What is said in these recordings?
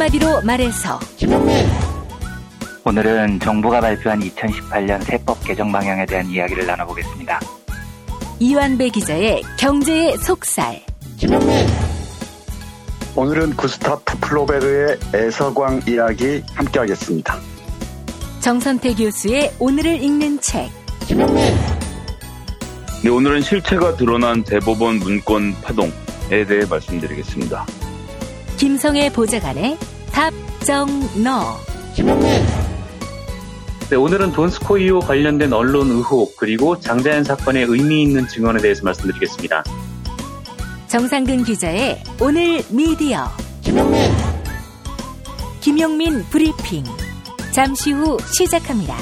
한마디로 말해서 김병민. 오늘은 정부가 발표한 2018년 세법 개정 방향에 대한 이야기를 나눠보겠습니다. 이완배 기자의 경제의 속살 김병민. 오늘은 구스타프 플로베르의 애서광 이야기 함께하겠습니다. 정선태 교수의 오늘을 읽는 책 김병민. 네, 오늘은 실체가 드러난 대법원 문건 파동에 대해 말씀드리겠습니다. 김성태 보좌관의 답정너 김병민. 네, 오늘은 돈스코 이후 관련된 언론 의혹 그리고 장자연 사건의 의미 있는 증언에 대해서 말씀드리겠습니다. 정상근 기자의 오늘 미디어 김용민. 김용민 브리핑 잠시 후 시작합니다.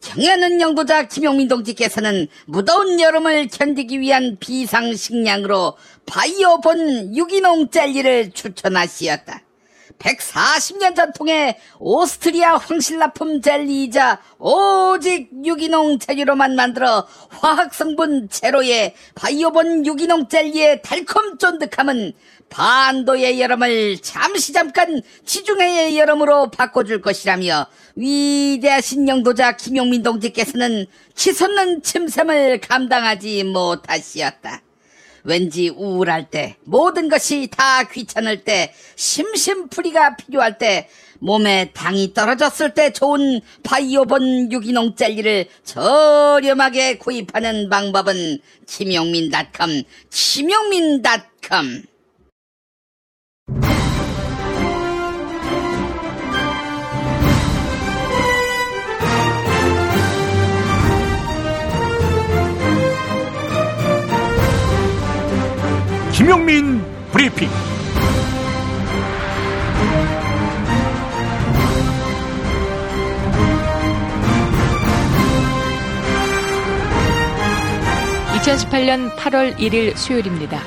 청년은 연구자 김용민 동지께서는 무더운 여름을 견디기 위한 비상식량으로 바이오본 유기농 젤리를 추천하시었다. 140년 전통의 오스트리아 황실납품 젤리이자 오직 유기농 재료로만 만들어 화학성분 제로의 바이오본 유기농 젤리의 달콤 쫀득함은 반도의 여름을 잠시 지중해의 여름으로 바꿔줄 것이라며 위대하신 영도자 김용민 동지께서는 치솟는 침샘을 감당하지 못하시었다. 왠지 우울할 때, 모든 것이 다 귀찮을 때, 심심풀이가 필요할 때, 몸에 당이 떨어졌을 때 좋은 바이오본 유기농 젤리를 저렴하게 구입하는 방법은 김용민닷컴. 김용민 브리핑. (2018년 8월 1일) 수요일입니다.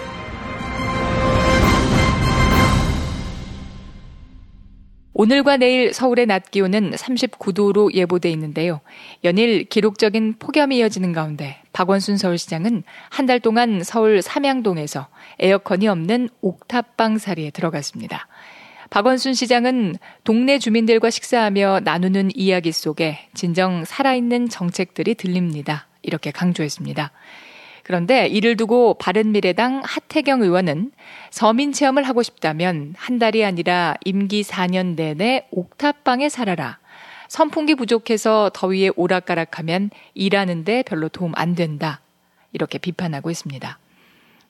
오늘과 내일 서울의 낮 기온은 39도로 예보돼 있는데요. 연일 기록적인 폭염이 이어지는 가운데 박원순 서울시장은 한 달 동안 서울 삼양동에서 에어컨이 없는 옥탑방살이에 들어갔습니다. 박원순 시장은 동네 주민들과 식사하며 나누는 이야기 속에 진정 살아있는 정책들이 들립니다. 이렇게 강조했습니다. 그런데 이를 두고 바른미래당 하태경 의원은 서민체험을 하고 싶다면 한 달이 아니라 임기 4년 내내 옥탑방에 살아라. 선풍기 부족해서 더위에 오락가락하면 일하는데 별로 도움 안 된다. 이렇게 비판하고 있습니다.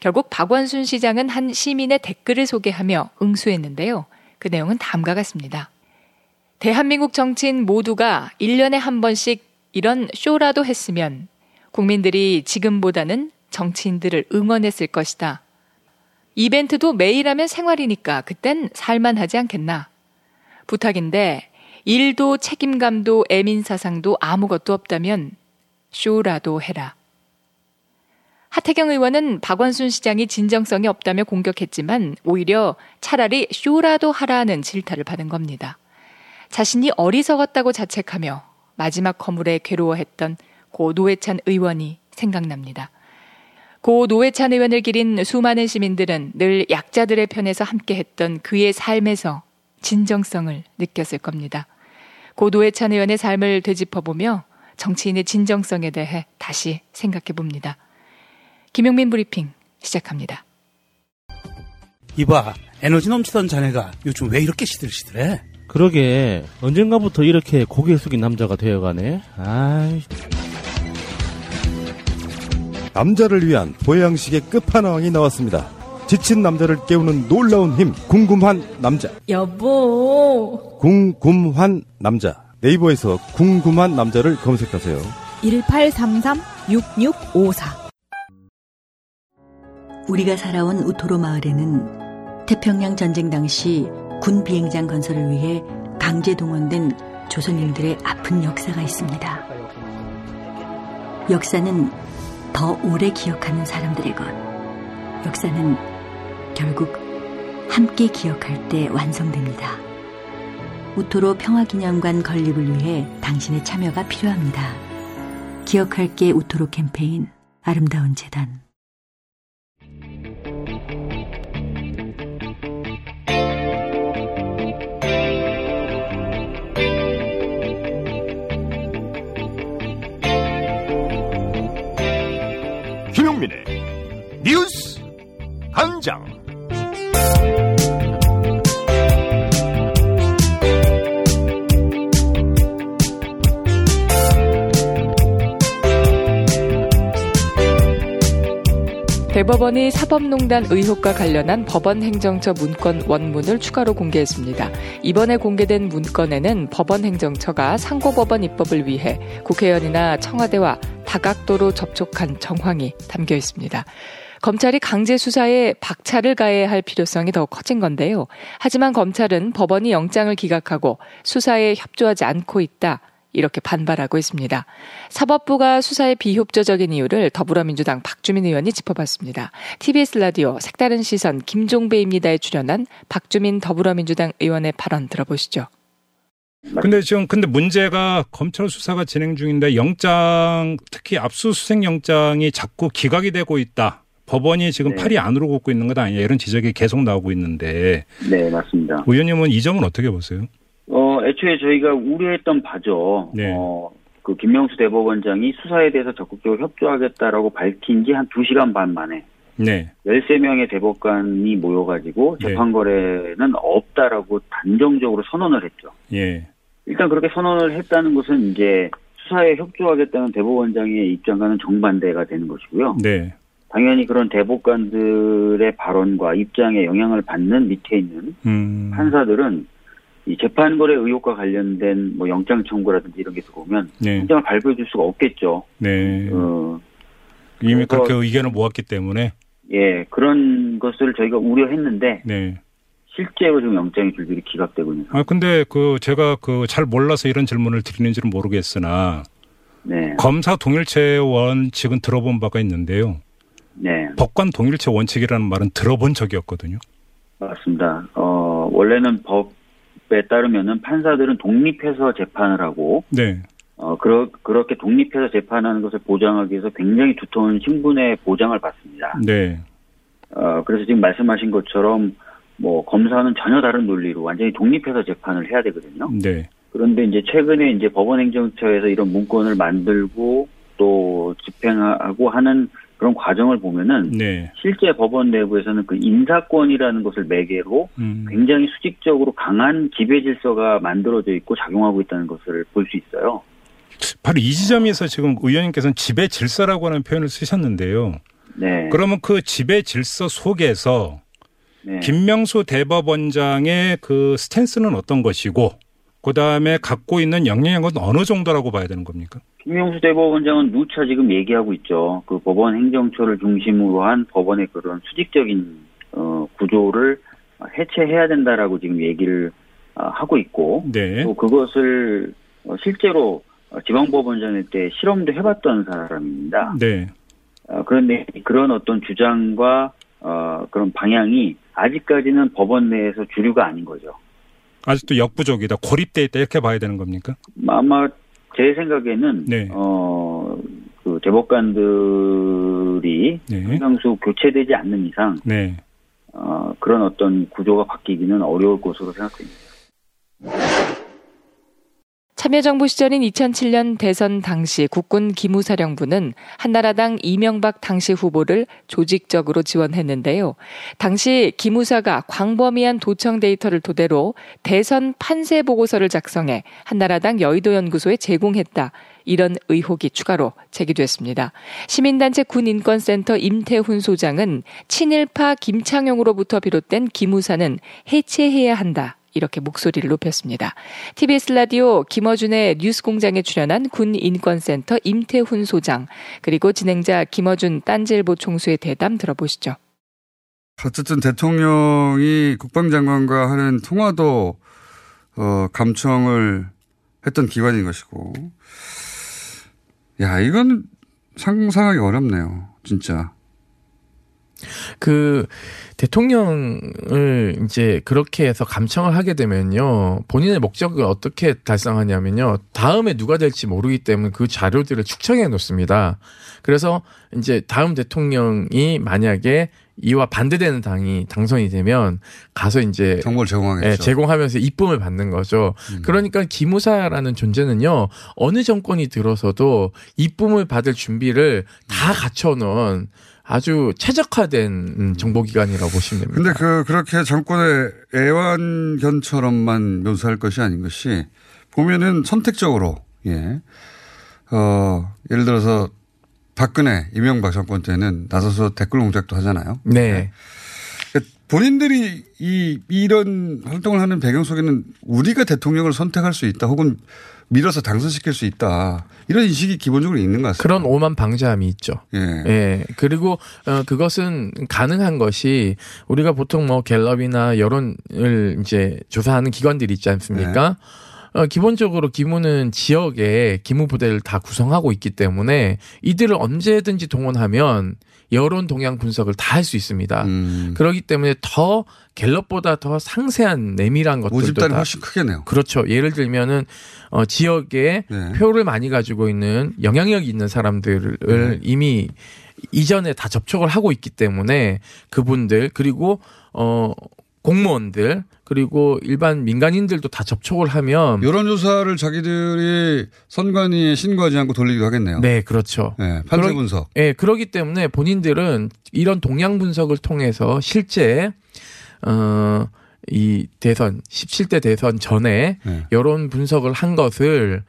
결국 박원순 시장은 한 시민의 댓글을 소개하며 응수했는데요. 그 내용은 다음과 같습니다. 대한민국 정치인 모두가 1년에 한 번씩 이런 쇼라도 했으면 국민들이 지금보다는 정치인들을 응원했을 것이다. 이벤트도 매일 하면 생활이니까 그땐 살만하지 않겠나. 부탁인데 일도 책임감도 애민사상도 아무것도 없다면 쇼라도 해라. 하태경 의원은 박원순 시장이 진정성이 없다며 공격했지만 오히려 차라리 쇼라도 하라는 질타를 받은 겁니다. 자신이 어리석었다고 자책하며 마지막 거물에 괴로워했던 고 노회찬 의원이 생각납니다. 고 노회찬 의원을 기린 수많은 시민들은 늘 약자들의 편에서 함께했던 그의 삶에서 진정성을 느꼈을 겁니다. 고 노회찬 의원의 삶을 되짚어보며 정치인의 진정성에 대해 다시 생각해봅니다. 김용민 브리핑 시작합니다. 이봐, 에너지 넘치던 자네가 요즘 왜 이렇게 시들시들해? 그러게, 언젠가부터 이렇게 고개 숙인 남자가 되어가네. 아이... 남자를 위한 보양식의 끝판왕이 나왔습니다. 지친 남자를 깨우는 놀라운 힘, 궁금한 남자. 여보, 궁금한 남자. 네이버에서 궁금한 남자를 검색하세요. 1833-6654. 우리가 살아온 우토로 마을에는 태평양 전쟁 당시 군 비행장 건설을 위해 강제 동원된 조선인들의 아픈 역사가 있습니다. 역사는 더 오래 기억하는 사람들의 것. 역사는 결국 함께 기억할 때 완성됩니다. 우토로 평화기념관 건립을 위해 당신의 참여가 필요합니다. 기억할게 우토로 캠페인. 아름다운 재단. 김용민의 뉴스 간장. 대법원이 사법농단 의혹과 관련한 법원행정처 문건 원문을 추가로 공개했습니다. 이번에 공개된 문건에는 법원행정처가 상고법원 입법을 위해 국회의원이나 청와대와 다각도로 접촉한 정황이 담겨 있습니다. 검찰이 강제 수사에 박차를 가해야 할 필요성이 더 커진 건데요. 하지만 검찰은 법원이 영장을 기각하고 수사에 협조하지 않고 있다, 이렇게 반발하고 있습니다. 사법부가 수사에 비협조적인 이유를 더불어민주당 박주민 의원이 짚어봤습니다. TBS 라디오 색다른 시선 김종배입니다에 출연한 박주민 더불어민주당 의원의 발언 들어보시죠. 근데 문제가 검찰 수사가 진행 중인데 영장, 특히 압수수색 영장이 자꾸 기각이 되고 있다. 법원이 지금 팔이 안으로 굽고 있는 것 아니냐, 이런 지적이 계속 나오고 있는데. 네, 맞습니다. 의원님은 이 점은 어떻게 보세요? 애초에 저희가 우려했던 바죠. 네. 그 김명수 대법원장이 수사에 대해서 적극적으로 협조하겠다라고 밝힌 지 한 2시간 반 만에. 네. 13명의 대법관이 모여가지고 재판거래는 없다라고 단정적으로 선언을 했죠. 예. 일단 그렇게 선언을 했다는 것은 이제 수사에 협조하겠다는 대법원장의 입장과는 정반대가 되는 것이고요. 네. 당연히 그런 대법관들의 발언과 입장에 영향을 받는 밑에 있는 판사들은 이 재판거래 의혹과 관련된 뭐 영장 청구라든지 이런 게 들어오면 입장을 발표해 줄 수가 없겠죠. 네. 이미 그렇게 의견을 모았기 때문에. 예, 그런 것을 저희가 우려했는데. 네. 실제로 지금 영장이 줄줄이 기각되고 있는. 아, 근데 제가 잘 몰라서 이런 질문을 드리는지는 모르겠으나. 네. 검사 동일체 원칙은 들어본 바가 있는데요. 네. 법관 동일체 원칙이라는 말은 들어본 적이 없거든요. 맞습니다. 원래는 법에 따르면은 판사들은 독립해서 재판을 하고. 네. 그렇게 독립해서 재판하는 것을 보장하기 위해서 굉장히 두터운 신분의 보장을 받습니다. 네. 그래서 지금 말씀하신 것처럼 뭐 검사는 전혀 다른 논리로 완전히 독립해서 재판을 해야 되거든요. 네. 그런데 이제 최근에 이제 법원행정처에서 이런 문건을 만들고 또 집행하고 하는 그런 과정을 보면은 네. 실제 법원 내부에서는 그 인사권이라는 것을 매개로 굉장히 수직적으로 강한 지배 질서가 만들어져 있고 작용하고 있다는 것을 볼 수 있어요. 바로 이 지점에서 지금 의원님께서는 지배 질서라고 하는 표현을 쓰셨는데요. 네. 그러면 그 지배 질서 속에서 네. 김명수 대법원장의 그 스탠스는 어떤 것이고 그다음에 갖고 있는 영향력은 어느 정도라고 봐야 되는 겁니까? 김명수 대법원장은 누차 지금 얘기하고 있죠. 그 법원 행정처를 중심으로 한 법원의 그런 수직적인 구조를 해체해야 된다라고 지금 얘기를 하고 있고 네. 또 그것을 실제로 지방법원장일 때 실험도 해봤던 사람입니다. 네. 그런데 그런 어떤 주장과 그런 방향이 아직까지는 법원 내에서 주류가 아닌 거죠. 아직도 역부족이다, 고립돼 있다, 이렇게 봐야 되는 겁니까? 아마 제 생각에는 네. 그 대법관들이 평소 교체되지 않는 이상 네. 그런 어떤 구조가 바뀌기는 어려울 것으로 생각됩니다. 참여정부 시절인 2007년 대선 당시 국군 기무사령부는 한나라당 이명박 당시 후보를 조직적으로 지원했는데요. 당시 기무사가 광범위한 도청 데이터를 토대로 대선 판세 보고서를 작성해 한나라당 여의도연구소에 제공했다. 이런 의혹이 추가로 제기됐습니다. 시민단체 군인권센터 임태훈 소장은 친일파 김창용으로부터 비롯된 기무사는 해체해야 한다. 이렇게 목소리를 높였습니다. TBS 라디오 김어준의 뉴스공장에 출연한 군인권센터 임태훈 소장 그리고 진행자 김어준 딴지일보 총수의 대담 들어보시죠. 어쨌든 대통령이 국방장관과 하는 통화도 감청을 했던 기관인 것이고 이건 상상하기 어렵네요. 진짜. 그 대통령을 이제 그렇게 해서 감청을 하게 되면요, 본인의 목적을 어떻게 달성하냐면요, 다음에 누가 될지 모르기 때문에 그 자료들을 축적해 놓습니다. 그래서 이제 다음 대통령이 만약에 이와 반대되는 당이 당선이 되면 가서 이제 정보를 제공하겠죠. 예, 제공하면서 입봉을 받는 거죠. 그러니까 기무사라는 존재는요, 어느 정권이 들어서도 입봉을 받을 준비를 다 갖춰놓은 아주 최적화된 정보기관이라고 보시면 됩니다. 그런데 그렇게 정권의 애완견처럼만 묘사할 것이 아닌 것이, 보면은 선택적으로, 예, 예를 들어서 박근혜, 이명박 정권 때는 나서서 댓글 공작도 하잖아요. 네. 그러니까 본인들이 이런 활동을 하는 배경 속에는 우리가 대통령을 선택할 수 있다, 혹은 밀어서 당선시킬 수 있다, 이런 인식이 기본적으로 있는 것 같습니다. 그런 오만 방자함이 있죠. 예. 예. 그리고 그것은 가능한 것이, 우리가 보통 뭐 갤럽이나 여론을 이제 조사하는 기관들이 있지 않습니까? 예. 기본적으로 기무는 지역에 기무부대를 다 구성하고 있기 때문에 이들을 언제든지 동원하면 여론 동향 분석을 다 할 수 있습니다. 그렇기 때문에 더 갤럽보다 더 상세한 내밀한 것들도 모집단이 훨씬 크겠네요. 그렇죠. 예를 들면은 지역에 네. 표를 많이 가지고 있는 영향력이 있는 사람들을 이미 이전에 다 접촉을 하고 있기 때문에 그분들, 그리고 공무원들, 그리고 일반 민간인들도 다 접촉을 하면 여론조사를 자기들이 선관위에 신고하지 않고 돌리기도 하겠네요. 네, 그렇죠. 네, 판세 분석. 네, 그렇기 때문에 본인들은 이런 동향 분석을 통해서 실제 이 대선 17대 대선 전에 네. 여론 분석을 한 것을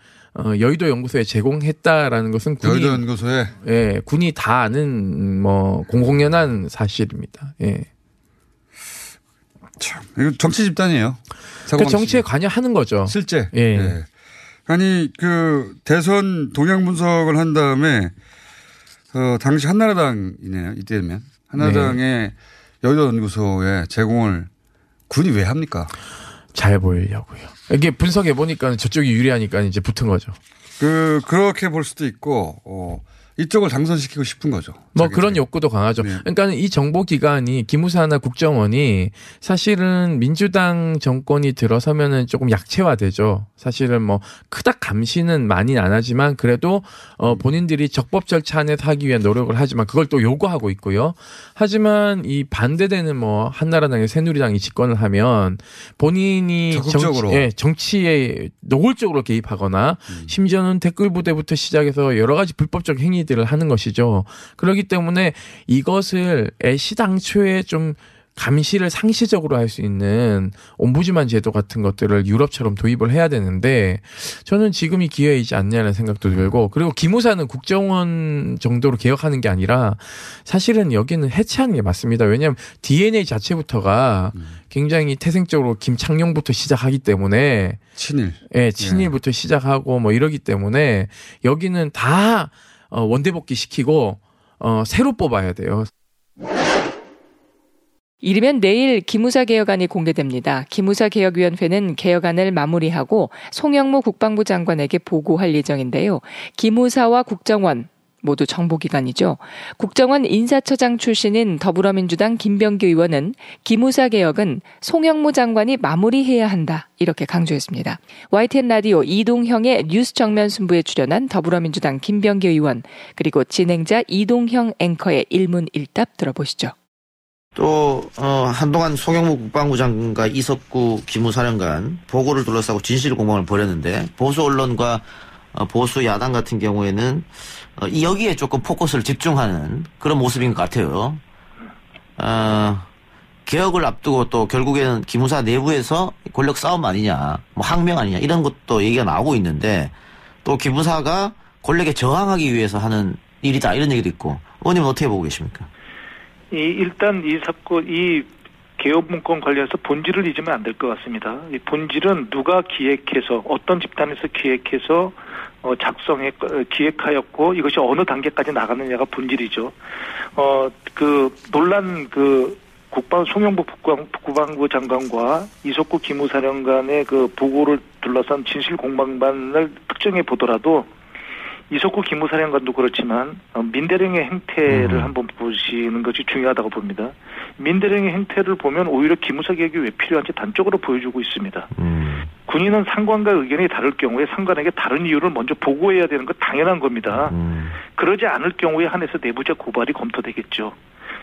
여의도 연구소에 제공했다라는 것은 여의도 연구소에 예, 군이 다 아는 뭐 공공연한 사실입니다. 예. 참, 이거 정치 집단이에요. 그 정치에 관여하는 거죠. 실제. 예. 네. 아니, 대선 동향 분석을 한 다음에, 당시 한나라당이네요. 이때면. 한나라당의 네. 여의도 연구소에 제공을 군이 왜 합니까? 잘 보이려고요. 이게 분석해 보니까 저쪽이 유리하니까 이제 붙은 거죠. 그렇게 볼 수도 있고, 이쪽을 당선시키고 싶은 거죠. 뭐 그런 욕구도 강하죠. 네. 그러니까 이 정보기관이 기무사나 국정원이 사실은 민주당 정권이 들어서면은 조금 약체화되죠. 사실은 뭐 크닥 감시는 많이 안 하지만 그래도 본인들이 적법 절차 안에서 하기 위한 노력을 하지만 그걸 또 요구하고 있고요. 하지만 이 반대되는 뭐 한나라당의 새누리당이 집권을 하면 본인이 적극적으로. 정치에 노골적으로 개입하거나 심지어는 댓글 부대부터 시작해서 여러 가지 불법적 행위 들을 하는 것이죠. 그렇기 때문에 이것을 애시당초에 좀 감시를 상시적으로 할 수 있는 옴부즈만 제도 같은 것들을 유럽처럼 도입을 해야 되는데, 저는 지금이 기회이지 않냐는 생각도 들고, 그리고 기무사는 국정원 정도로 개혁하는 게 아니라 사실은 여기는 해체하는 게 맞습니다. 왜냐하면 DNA 자체부터가 굉장히 태생적으로 김창룡부터 시작하기 때문에 친일, 예, 친일부터 예. 시작하고 뭐 이러기 때문에 여기는 다 원대복귀 시키고 새로 뽑아야 돼요. 이르면 내일 기무사 개혁안이 공개됩니다. 기무사 개혁위원회는 개혁안을 마무리하고 송영무 국방부 장관에게 보고할 예정인데요. 기무사와 국정원 모두 정보기관이죠. 국정원 인사처장 출신인 더불어민주당 김병기 의원은 기무사 개혁은 송영무 장관이 마무리해야 한다, 이렇게 강조했습니다. YTN 라디오 이동형의 뉴스 정면 승부에 출연한 더불어민주당 김병기 의원, 그리고 진행자 이동형 앵커의 일문일답 들어보시죠. 또 한동안 송영무 국방부 장관과 이석구 기무사령관 보고를 둘러싸고 진실공방을 벌였는데, 보수 언론과 보수 야당 같은 경우에는 여기에 조금 포커스를 집중하는 그런 모습인 것 같아요. 개혁을 앞두고 또 결국에는 기무사 내부에서 권력 싸움 아니냐, 뭐 항명 아니냐, 이런 것도 얘기가 나오고 있는데, 또 기무사가 권력에 저항하기 위해서 하는 일이다, 이런 얘기도 있고. 의원님은 어떻게 보고 계십니까? 일단 이 사건, 이 개혁 문건 관련해서 본질을 잊으면 안 될 것 같습니다. 이 본질은 누가 기획해서, 어떤 집단에서 기획해서 기획하였고 이것이 어느 단계까지 나가느냐가 본질이죠. 논란 송영무 국방부 장관과 이석구 기무사령관의 보고를 둘러싼 진실 공방만을 특정해 보더라도 이석구 기무사령관도 그렇지만 민대령의 행태를 한번 보시는 것이 중요하다고 봅니다. 민대령의 행태를 보면 오히려 기무사 개혁이 왜 필요한지 단적으로 보여주고 있습니다. 군인은 상관과 의견이 다를 경우에 상관에게 다른 이유를 먼저 보고해야 되는 건 당연한 겁니다. 그러지 않을 경우에 한해서 내부적 고발이 검토되겠죠.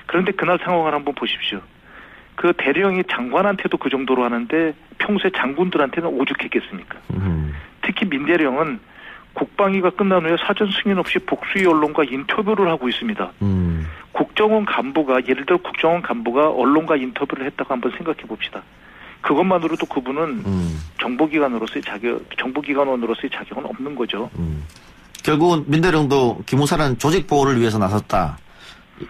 그런데 그날 상황을 한번 보십시오. 그 대령이 장관한테도 그 정도로 하는데 평소에 장군들한테는 오죽했겠습니까? 특히 민대령은 국방위가 끝난 후에 사전 승인 없이 복수의 언론과 인터뷰를 하고 있습니다. 예를 들어 국정원 간부가 언론과 인터뷰를 했다고 한번 생각해 봅시다. 그것만으로도 그분은 정보기관원으로서의 자격은 없는 거죠. 결국은 민대령도 기무사는 조직 보호를 위해서 나섰다.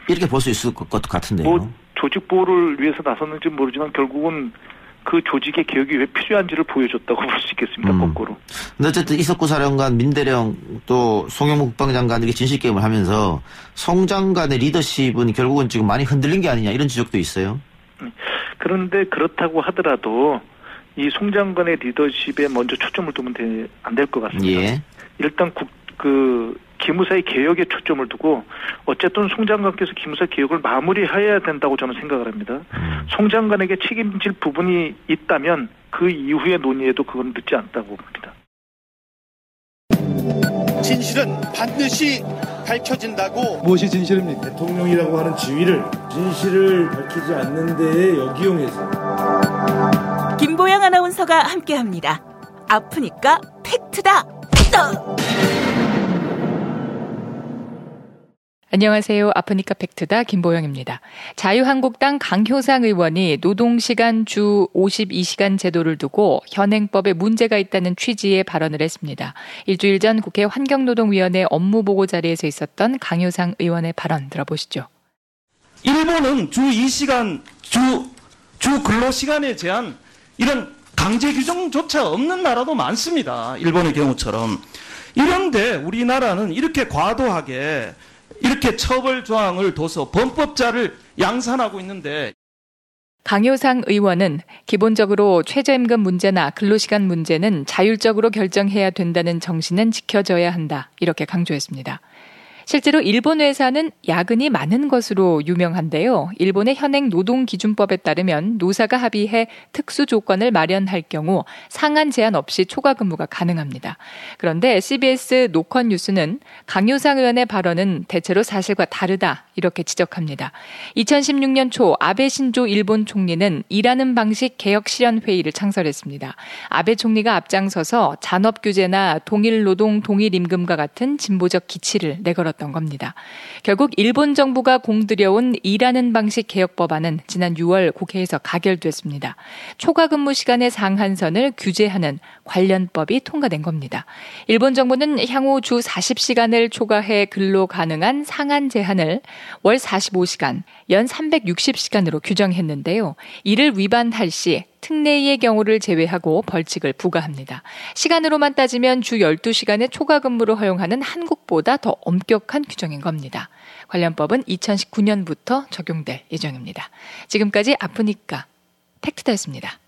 이렇게 볼 수 있을 것 같은데요. 뭐 조직 보호를 위해서 나섰는지 모르지만 결국은 그 조직의 개혁이 왜 필요한지를 보여줬다고 볼 수 있겠습니다. 거꾸로. 근데 어쨌든 이석구 사령관, 민대령, 또 송영무 국방장관 이렇게 진실게임을 하면서 송 장관의 리더십은 결국은 지금 많이 흔들린 게 아니냐 이런 지적도 있어요. 그런데 그렇다고 하더라도 이 송 장관의 리더십에 먼저 초점을 두면 안 될 것 같습니다. 예. 일단 기무사의 개혁에 초점을 두고 어쨌든 송 장관께서 기무사 개혁을 마무리해야 된다고 저는 생각을 합니다. 송 장관에게 책임질 부분이 있다면 그 이후의 논의에도 그건 늦지 않다고 봅니다. 진실은 반드시 밝혀진다고. 무엇이 진실입니까? 대통령이라고 하는 지위를 진실을 밝히지 않는 데에 역이용해서. 김보영 아나운서가 함께합니다. 아프니까 팩트다. 안녕하세요. 아프니까 팩트다 김보영입니다. 자유한국당 강효상 의원이 노동시간 주 52시간 제도를 두고 현행법에 문제가 있다는 취지의 발언을 했습니다. 일주일 전 국회 환경노동위원회 업무보고 자리에서 있었던 강효상 의원의 발언 들어보시죠. 일본은 주 2시간, 주 근로시간에 제한 이런 강제 규정조차 없는 나라도 많습니다. 일본의 경우처럼. 이런데 우리나라는 이렇게 과도하게 이렇게 처벌 조항을 둬서 범법자를 양산하고 있는데 강효상 의원은 기본적으로 최저임금 문제나 근로시간 문제는 자율적으로 결정해야 된다는 정신은 지켜져야 한다 이렇게 강조했습니다. 실제로 일본 회사는 야근이 많은 것으로 유명한데요. 일본의 현행 노동기준법에 따르면 노사가 합의해 특수 조건을 마련할 경우 상한 제한 없이 초과 근무가 가능합니다. 그런데 CBS 노컷 뉴스는 강효상 의원의 발언은 대체로 사실과 다르다 이렇게 지적합니다. 2016년 초 아베 신조 일본 총리는 일하는 방식 개혁 실현 회의를 창설했습니다. 아베 총리가 앞장서서 잔업 규제나 동일 노동 동일 임금과 같은 진보적 기치를 내걸었습니다. 겁니다. 결국 일본 정부가 공들여온 일하는 방식 개혁 법안은 지난 6월 국회에서 가결됐습니다. 초과 근무 시간의 상한선을 규제하는 관련법이 통과된 겁니다. 일본 정부는 향후 주 40시간을 초과해 근로 가능한 상한 제한을 월 45시간, 연 360시간으로 규정했는데요. 이를 위반할 시 특례의 경우를 제외하고 벌칙을 부과합니다. 시간으로만 따지면 주 12시간의 초과 근무를 허용하는 한국보다 더 엄격한 규정인 겁니다. 관련법은 2019년부터 적용될 예정입니다. 지금까지 아프니까 팩트다였습니다.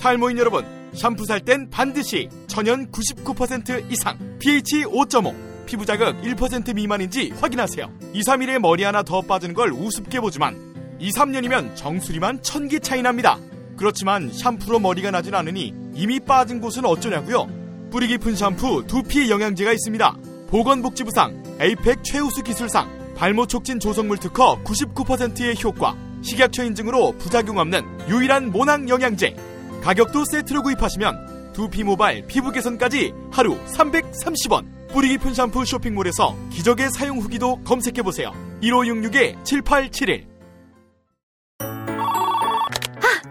탈모인 여러분, 샴푸 살 땐 반드시 천연 99% 이상 pH 5.5 피부 자극 1% 미만인지 확인하세요. 2, 3일에 머리 하나 더 빠지는 걸 우습게 보지만 2, 3년이면 정수리만 1000개 차이 납니다. 그렇지만 샴푸로 머리가 나진 않으니 이미 빠진 곳은 어쩌냐고요? 뿌리 깊은 샴푸 두피 영양제가 있습니다. 보건복지부상, 에이펙 최우수 기술상, 발모촉진 조성물 특허 99%의 효과, 식약처 인증으로 부작용 없는 유일한 모낭 영양제. 가격도 세트로 구입하시면 두피 모발, 피부 개선까지 하루 330원. 뿌리 깊은 샴푸 쇼핑몰에서 기적의 사용 후기도 검색해보세요. 1566-7871.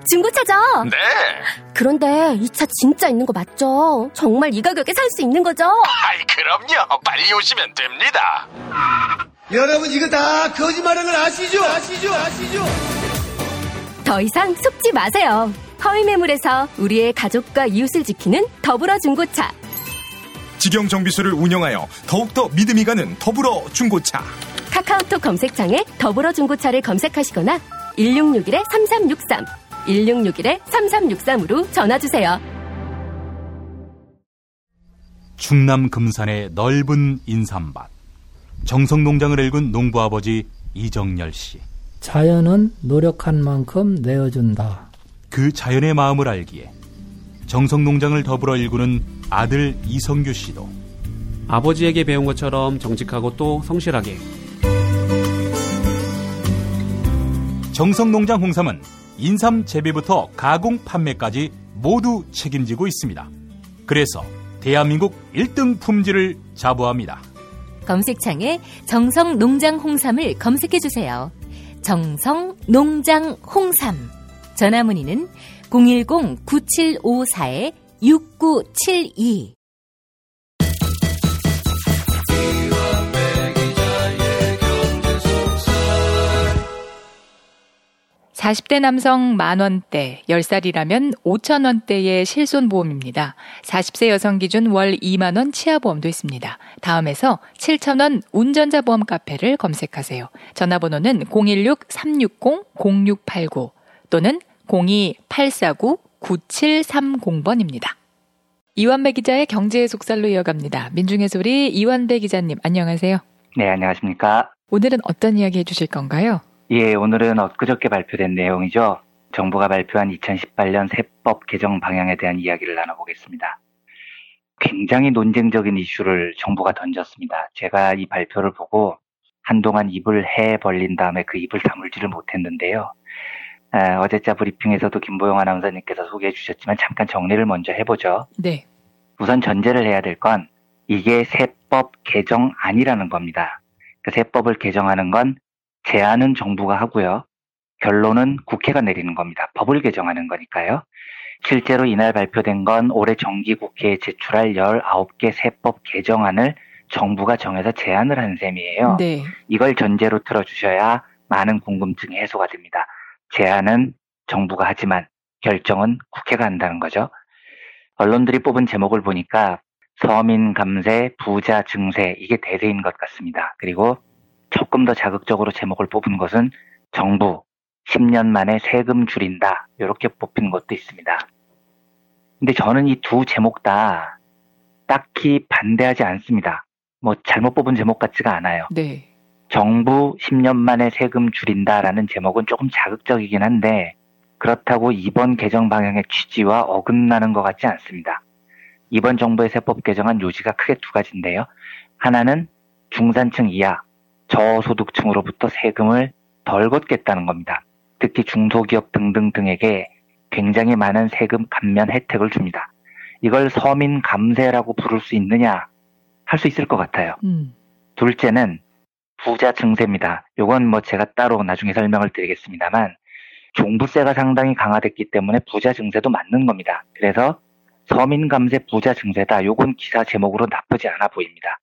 중고차죠? 네. 그런데 이 차 진짜 있는 거 맞죠? 정말 이 가격에 살 수 있는 거죠? 아이, 그럼요. 빨리 오시면 됩니다. 여러분, 이거 다 거짓말인 걸 아시죠? 더 이상 속지 마세요. 허위 매물에서 우리의 가족과 이웃을 지키는 더불어 중고차. 직영 정비소를 운영하여 더욱더 믿음이 가는 더불어 중고차. 카카오톡 검색창에 더불어 중고차를 검색하시거나 1661-3363 1661-3363으로 전화주세요. 충남 금산의 넓은 인삼밭, 정성농장을 일군 농부아버지 이정열 씨. 자연은 노력한 만큼 내어준다. 그 자연의 마음을 알기에 정성농장을 더불어 일구는 아들 이성규 씨도 아버지에게 배운 것처럼 정직하고 또 성실하게. 정성농장 홍삼은 인삼 재배부터 가공 판매까지 모두 책임지고 있습니다. 그래서 대한민국 1등 품질을 자부합니다. 검색창에 정성농장 홍삼을 검색해주세요. 정성농장 홍삼. 전화문의는 010-9754-6972. 사십 대 남성 10,000원대, 10살이라면 5,000원대의 실손보험입니다. 40세 여성 기준 월 20,000원 치아보험도 있습니다. 다음에서 7,000원 운전자보험 카페를 검색하세요. 전화번호는 016-360-0689 또는 02-849-9730번입니다. 이완배 기자의 경제의 속살로 이어갑니다. 민중의 소리 이완배 기자님, 안녕하세요. 네, 안녕하십니까. 오늘은 어떤 이야기 해주실 건가요? 예, 오늘은 엊그저께 발표된 내용이죠. 정부가 발표한 2018년 세법 개정 방향에 대한 이야기를 나눠보겠습니다. 굉장히 논쟁적인 이슈를 정부가 던졌습니다. 제가 이 발표를 보고 한동안 입을 해 벌린 다음에 그 입을 다물지를 못했는데요. 어제자 브리핑에서도 김보영 아나운서님께서 소개해 주셨지만 잠깐 정리를 먼저 해보죠. 네. 우선 전제를 해야 될 건 이게 세법 개정안이라는 겁니다. 그 세법을 개정하는 건 제안은 정부가 하고요. 결론은 국회가 내리는 겁니다. 법을 개정하는 거니까요. 실제로 이날 발표된 건 올해 정기국회에 제출할 19개 세법 개정안을 정부가 정해서 제안을 한 셈이에요. 네. 이걸 전제로 틀어주셔야 많은 궁금증이 해소가 됩니다. 제안은 정부가 하지만 결정은 국회가 한다는 거죠. 언론들이 뽑은 제목을 보니까 서민 감세, 부자 증세, 이게 대세인 것 같습니다. 그리고 조금 더 자극적으로 제목을 뽑은 것은 정부 10년 만에 세금 줄인다, 이렇게 뽑힌 것도 있습니다. 근데 저는 이 두 제목 다 딱히 반대하지 않습니다. 뭐 잘못 뽑은 제목 같지가 않아요. 네. 정부 10년 만에 세금 줄인다라는 제목은 조금 자극적이긴 한데 그렇다고 이번 개정 방향의 취지와 어긋나는 것 같지 않습니다. 이번 정부의 세법 개정안 요지가 크게 두 가지인데요. 하나는 중산층 이하 저소득층으로부터 세금을 덜 걷겠다는 겁니다. 특히 중소기업 등등등에게 굉장히 많은 세금 감면 혜택을 줍니다. 이걸 서민 감세라고 부를 수 있느냐? 할 수 있을 것 같아요. 둘째는 부자 증세입니다. 이건 뭐 제가 따로 나중에 설명을 드리겠습니다만 종부세가 상당히 강화됐기 때문에 부자 증세도 맞는 겁니다. 그래서 서민 감세, 부자 증세다. 이건 기사 제목으로 나쁘지 않아 보입니다.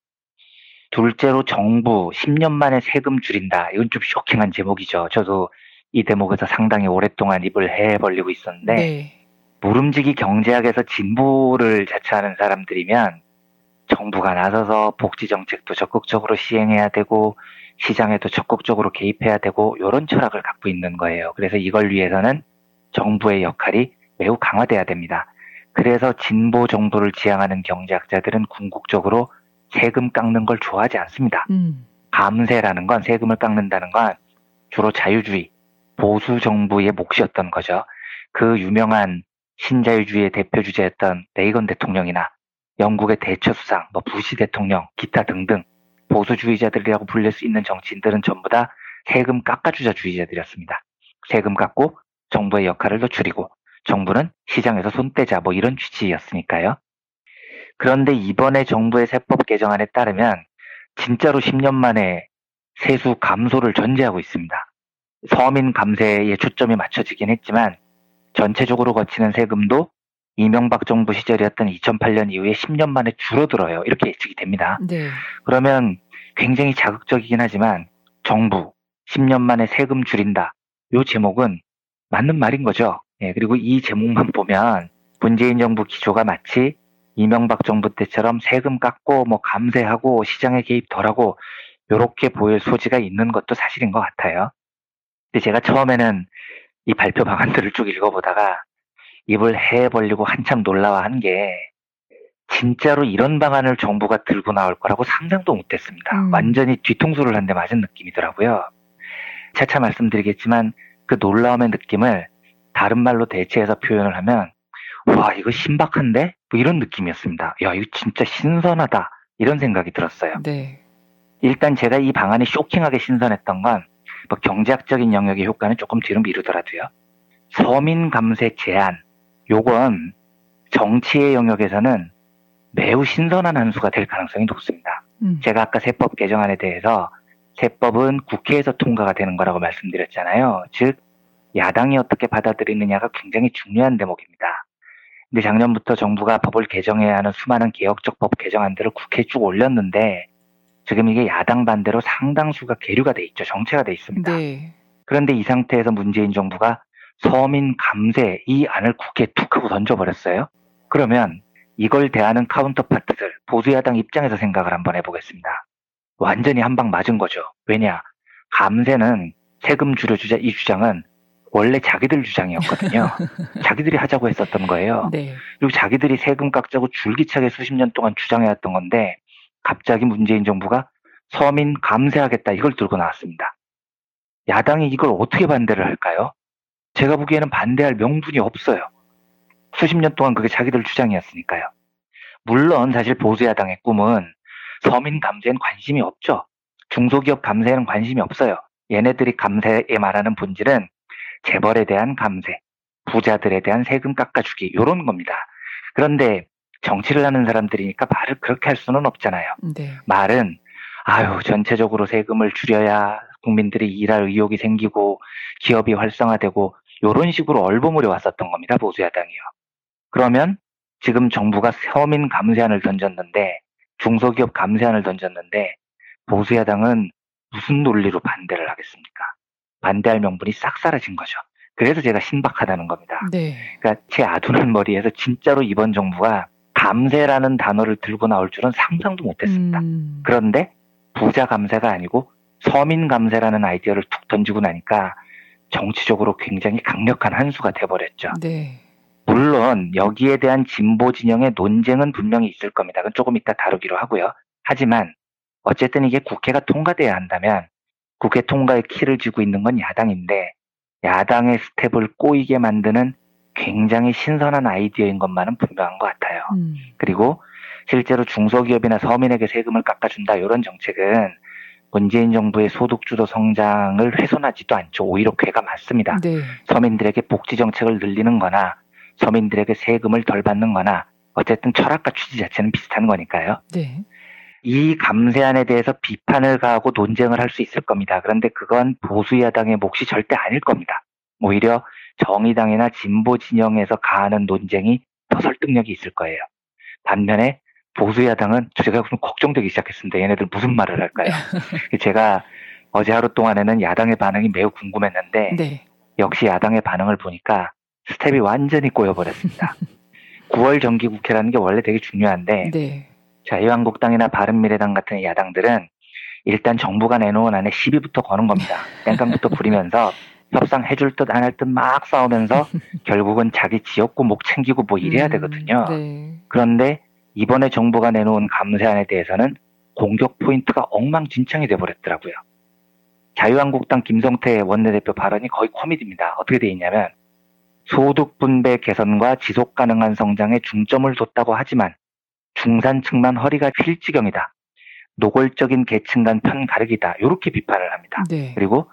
둘째로 정부 10년 만에 세금 줄인다. 이건 좀 쇼킹한 제목이죠. 저도 이 대목에서 상당히 오랫동안 입을 해 벌리고 있었는데 네. 모름지기 경제학에서 진보를 자처하는 사람들이면 정부가 나서서 복지정책도 적극적으로 시행해야 되고 시장에도 적극적으로 개입해야 되고 이런 철학을 갖고 있는 거예요. 그래서 이걸 위해서는 정부의 역할이 매우 강화돼야 됩니다. 그래서 진보 정부를 지향하는 경제학자들은 궁극적으로 세금 깎는 걸 좋아하지 않습니다. 감세라는 건, 세금을 깎는다는 건 주로 자유주의, 보수 정부의 몫이었던 거죠. 그 유명한 신자유주의의 대표 주제였던 레이건 대통령이나 영국의 대처 수상, 뭐 부시 대통령, 기타 등등 보수주의자들이라고 불릴 수 있는 정치인들은 전부 다 세금 깎아주자 주의자들이었습니다. 세금 깎고 정부의 역할을 더 줄이고 정부는 시장에서 손 떼자, 뭐 이런 취지였으니까요. 그런데 이번에 정부의 세법 개정안에 따르면 진짜로 10년 만에 세수 감소를 전제하고 있습니다. 서민 감세에 초점이 맞춰지긴 했지만 전체적으로 거치는 세금도 이명박 정부 시절이었던 2008년 이후에 10년 만에 줄어들어요. 이렇게 예측이 됩니다. 네. 그러면 굉장히 자극적이긴 하지만 정부 10년 만에 세금 줄인다. 이 제목은 맞는 말인 거죠. 예, 그리고 이 제목만 보면 문재인 정부 기조가 마치 이명박 정부 때처럼 세금 깎고 뭐 감세하고 시장에 개입 덜하고 이렇게 보일 소지가 있는 것도 사실인 것 같아요. 근데 제가 처음에는 이 발표 방안들을 쭉 읽어보다가 입을 해 벌리고 한참 놀라워한 게 진짜로 이런 방안을 정부가 들고 나올 거라고 상상도 못했습니다. 완전히 뒤통수를 한 대 맞은 느낌이더라고요. 차차 말씀드리겠지만 그 놀라움의 느낌을 다른 말로 대체해서 표현을 하면 와 이거 신박한데? 뭐 이런 느낌이었습니다. 야 이거 진짜 신선하다 이런 생각이 들었어요. 네. 일단 제가 이 방안이 쇼킹하게 신선했던 건 뭐 경제학적인 영역의 효과는 조금 뒤로 미루더라도요. 서민감세 제한 요건 정치의 영역에서는 매우 신선한 한 수가 될 가능성이 높습니다. 제가 아까 세법 개정안에 대해서 세법은 국회에서 통과가 되는 거라고 말씀드렸잖아요. 즉 야당이 어떻게 받아들이느냐가 굉장히 중요한 대목입니다. 근데 작년부터 정부가 법을 개정해야 하는 수많은 개혁적 법 개정안들을 국회에 쭉 올렸는데 지금 이게 야당 반대로 상당수가 계류가 돼 있죠. 정체가 돼 있습니다. 네. 그런데 이 상태에서 문재인 정부가 서민 감세 이 안을 국회에 툭 하고 던져버렸어요. 그러면 이걸 대하는 카운터파트들 보수야당 입장에서 생각을 한번 해보겠습니다. 완전히 한 방 맞은 거죠. 왜냐? 감세는 세금 줄여주자 이 주장은 원래 자기들 주장이었거든요. 자기들이 하자고 했었던 거예요. 네. 그리고 자기들이 세금 깎자고 줄기차게 수십 년 동안 주장해왔던 건데 갑자기 문재인 정부가 서민 감세하겠다 이걸 들고 나왔습니다. 야당이 이걸 어떻게 반대를 할까요? 제가 보기에는 반대할 명분이 없어요. 수십 년 동안 그게 자기들 주장이었으니까요. 물론 사실 보수야당의 꿈은 서민 감세엔 관심이 없죠. 중소기업 감세에는 관심이 없어요. 얘네들이 감세에 말하는 본질은 재벌에 대한 감세, 부자들에 대한 세금 깎아주기 이런 겁니다. 그런데 정치를 하는 사람들이니까 말을 그렇게 할 수는 없잖아요. 네. 말은 아유 전체적으로 세금을 줄여야 국민들이 일할 의욕이 생기고 기업이 활성화되고 이런 식으로 얼버무려 왔었던 겁니다. 보수야당이요. 그러면 지금 정부가 서민 감세안을 던졌는데 중소기업 감세안을 던졌는데 보수야당은 무슨 논리로 반대를 하겠습니까? 반대할 명분이 싹 사라진 거죠. 그래서 제가 신박하다는 겁니다. 네. 그러니까 제 아둔한 머리에서 진짜로 이번 정부가 감세라는 단어를 들고 나올 줄은 상상도 못했습니다. 그런데 부자 감세가 아니고 서민 감세라는 아이디어를 툭 던지고 나니까 정치적으로 굉장히 강력한 한 수가 돼버렸죠. 네. 물론 여기에 대한 진보 진영의 논쟁은 분명히 있을 겁니다. 그건 조금 이따 다루기로 하고요. 하지만 어쨌든 이게 국회가 통과돼야 한다면 국회 통과의 키를 쥐고 있는 건 야당인데 야당의 스텝을 꼬이게 만드는 굉장히 신선한 아이디어인 것만은 분명한 것 같아요. 그리고 실제로 중소기업이나 서민에게 세금을 깎아준다 이런 정책은 문재인 정부의 소득주도 성장을 훼손하지도 않죠. 오히려 궤가 맞습니다. 네. 서민들에게 복지 정책을 늘리는 거나 서민들에게 세금을 덜 받는 거나 어쨌든 철학과 취지 자체는 비슷한 거니까요. 네. 이 감세안에 대해서 비판을 가하고 논쟁을 할 수 있을 겁니다. 그런데 그건 보수야당의 몫이 절대 아닐 겁니다. 오히려 정의당이나 진보 진영에서 가하는 논쟁이 더 설득력이 있을 거예요. 반면에 보수야당은 제가 좀 걱정되기 시작했습니다. 얘네들 무슨 말을 할까요? 제가 어제 하루 동안에는 야당의 반응이 매우 궁금했는데 네. 역시 야당의 반응을 보니까 스텝이 완전히 꼬여버렸습니다. 9월 정기국회라는 게 원래 되게 중요한데 네. 자유한국당이나 바른미래당 같은 야당들은 일단 정부가 내놓은 안에 시비부터 거는 겁니다. 땡깡부터 부리면서 협상해줄 듯 안 할 듯 막 싸우면서 결국은 자기 지역구 목 챙기고 뭐 이래야 되거든요. 네. 그런데 이번에 정부가 내놓은 감세안에 대해서는 공격 포인트가 엉망진창이 돼버렸더라고요. 자유한국당 김성태 원내대표 발언이 거의 코미디입니다. 어떻게 돼 있냐면 소득분배 개선과 지속가능한 성장에 중점을 뒀다고 하지만 중산층만 허리가 휠 지경이다. 노골적인 계층 간 편 가르기다. 이렇게 비판을 합니다. 네. 그리고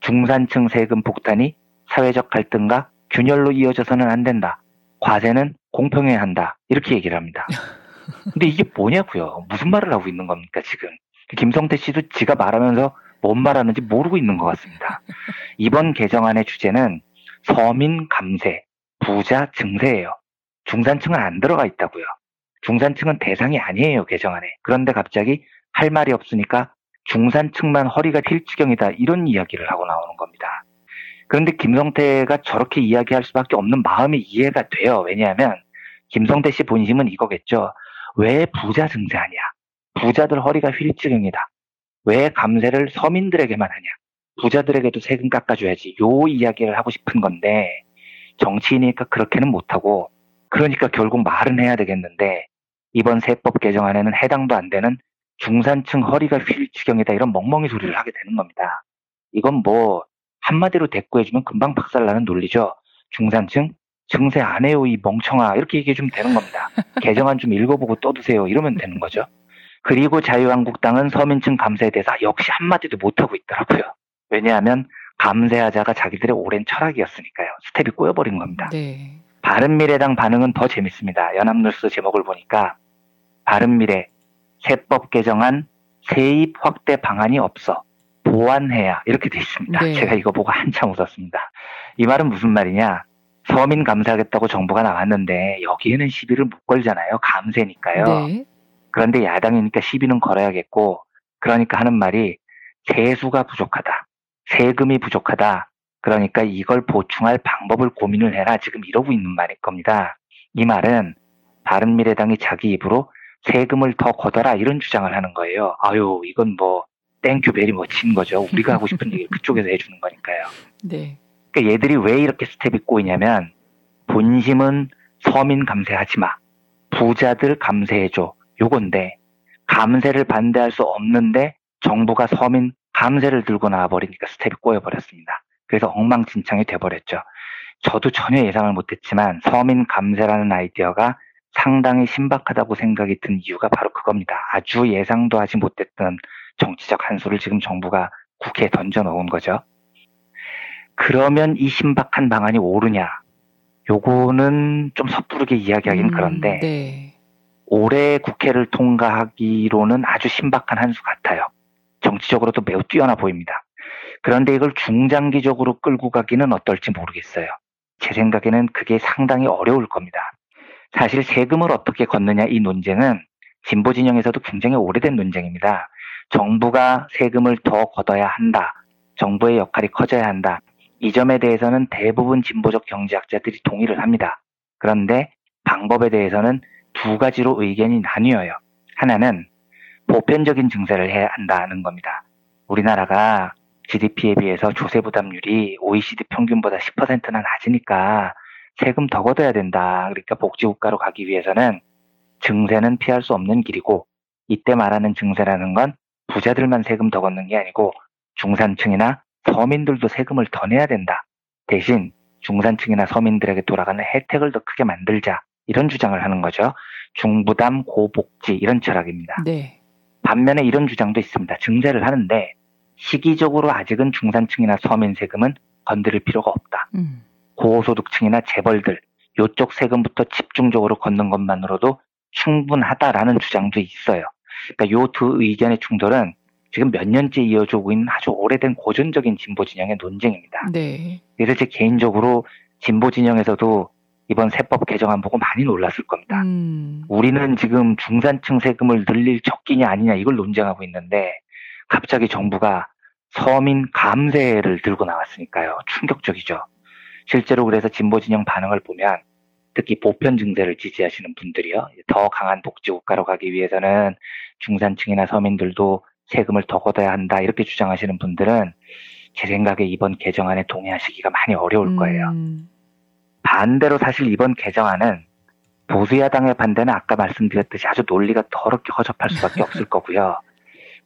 중산층 세금 폭탄이 사회적 갈등과 균열로 이어져서는 안 된다. 과세는 공평해야 한다. 이렇게 얘기를 합니다. 근데 이게 뭐냐고요. 무슨 말을 하고 있는 겁니까 지금. 김성태 씨도 지가 말하면서 뭔 말하는지 모르고 있는 것 같습니다. 이번 개정안의 주제는 서민 감세, 부자 증세예요. 중산층은 안 들어가 있다고요. 중산층은 대상이 아니에요. 개정안에. 그런데 갑자기 할 말이 없으니까 중산층만 허리가 휠 지경이다. 이런 이야기를 하고 나오는 겁니다. 그런데 김성태가 저렇게 이야기할 수밖에 없는 마음이 이해가 돼요. 왜냐하면 김성태 씨 본심은 이거겠죠. 왜 부자 증세 아니야? 부자들 허리가 휠 지경이다. 왜 감세를 서민들에게만 하냐? 부자들에게도 세금 깎아줘야지. 요 이야기를 하고 싶은 건데 정치인이니까 그렇게는 못하고 그러니까 결국 말은 해야 되겠는데 이번 세법 개정안에는 해당도 안 되는 중산층 허리가 휠 지경이다 이런 멍멍이 소리를 하게 되는 겁니다. 이건 뭐 한마디로 대꾸해주면 금방 박살나는 논리죠. 중산층 증세 안 해요 이 멍청아 이렇게 얘기해주면 되는 겁니다. 개정안 좀 읽어보고 떠드세요 이러면 되는 거죠. 그리고 자유한국당은 서민층 감세에 대해서 역시 한마디도 못하고 있더라고요. 왜냐하면 감세하자가 자기들의 오랜 철학이었으니까요. 스텝이 꼬여버린 겁니다. 네. 바른미래당 반응은 더 재밌습니다. 연합뉴스 제목을 보니까 바른미래 세법 개정안 세입 확대 방안이 없어 보완해야 이렇게 돼 있습니다. 네. 제가 이거 보고 한참 웃었습니다. 이 말은 무슨 말이냐. 서민 감세하겠다고 정부가 나왔는데 여기에는 시비를 못 걸잖아요. 감세니까요. 네. 그런데 야당이니까 시비는 걸어야겠고 그러니까 하는 말이 세수가 부족하다. 세금이 부족하다. 그러니까 이걸 보충할 방법을 고민을 해라. 지금 이러고 있는 말일 겁니다. 이 말은 바른미래당이 자기 입으로 세금을 더 걷어라 이런 주장을 하는 거예요. 아유 이건 뭐 땡큐베리 멋진 거죠. 우리가 하고 싶은 얘기를 그쪽에서 해주는 거니까요. 네. 그러니까 얘들이 왜 이렇게 스텝이 꼬이냐면 본심은 서민 감세하지 마. 부자들 감세해줘. 요건데 감세를 반대할 수 없는데 정부가 서민 감세를 들고 나와버리니까 스텝이 꼬여버렸습니다. 그래서 엉망진창이 돼버렸죠. 저도 전혀 예상을 못했지만 서민 감세라는 아이디어가 상당히 신박하다고 생각이 든 이유가 바로 그겁니다. 아주 예상도 하지 못했던 정치적 한 수를 지금 정부가 국회에 던져놓은 거죠. 그러면 이 신박한 방안이 옳으냐. 요거는 좀 섣부르게 이야기하긴 그런데 네. 올해 국회를 통과하기로는 아주 신박한 한 수 같아요. 정치적으로도 매우 뛰어나 보입니다. 그런데 이걸 중장기적으로 끌고 가기는 어떨지 모르겠어요. 제 생각에는 그게 상당히 어려울 겁니다. 사실 세금을 어떻게 걷느냐 이 논쟁은 진보 진영에서도 굉장히 오래된 논쟁입니다. 정부가 세금을 더 걷어야 한다. 정부의 역할이 커져야 한다. 이 점에 대해서는 대부분 진보적 경제학자들이 동의를 합니다. 그런데 방법에 대해서는 두 가지로 의견이 나뉘어요. 하나는 보편적인 증세를 해야 한다는 겁니다. 우리나라가 GDP에 비해서 조세 부담률이 OECD 평균보다 10%나 낮으니까 세금 더 걷어야 된다. 그러니까 복지국가로 가기 위해서는 증세는 피할 수 없는 길이고 이때 말하는 증세라는 건 부자들만 세금 더 걷는 게 아니고 중산층이나 서민들도 세금을 더 내야 된다. 대신 중산층이나 서민들에게 돌아가는 혜택을 더 크게 만들자. 이런 주장을 하는 거죠. 중부담, 고복지 이런 철학입니다. 네. 반면에 이런 주장도 있습니다. 증세를 하는데 시기적으로 아직은 중산층이나 서민 세금은 건드릴 필요가 없다. 고소득층이나 재벌들 요쪽 세금부터 집중적으로 걷는 것만으로도 충분하다라는 주장도 있어요. 그러니까 요 두 의견의 충돌은 지금 몇 년째 이어지고 있는 아주 오래된 고전적인 진보 진영의 논쟁입니다. 네. 그래서 제 개인적으로 진보 진영에서도 이번 세법 개정안 보고 많이 놀랐을 겁니다. 우리는 지금 중산층 세금을 늘릴 적기냐 아니냐 이걸 논쟁하고 있는데 갑자기 정부가 서민 감세를 들고 나왔으니까요. 충격적이죠. 실제로 그래서 진보 진영 반응을 보면 특히 보편 증세를 지지하시는 분들이요. 더 강한 복지국가로 가기 위해서는 중산층이나 서민들도 세금을 더 걷어야 한다 이렇게 주장하시는 분들은 제 생각에 이번 개정안에 동의하시기가 많이 어려울 거예요. 반대로 사실 이번 개정안은 보수야당의 반대는 아까 말씀드렸듯이 아주 논리가 더럽게 허접할 수밖에 없을 거고요.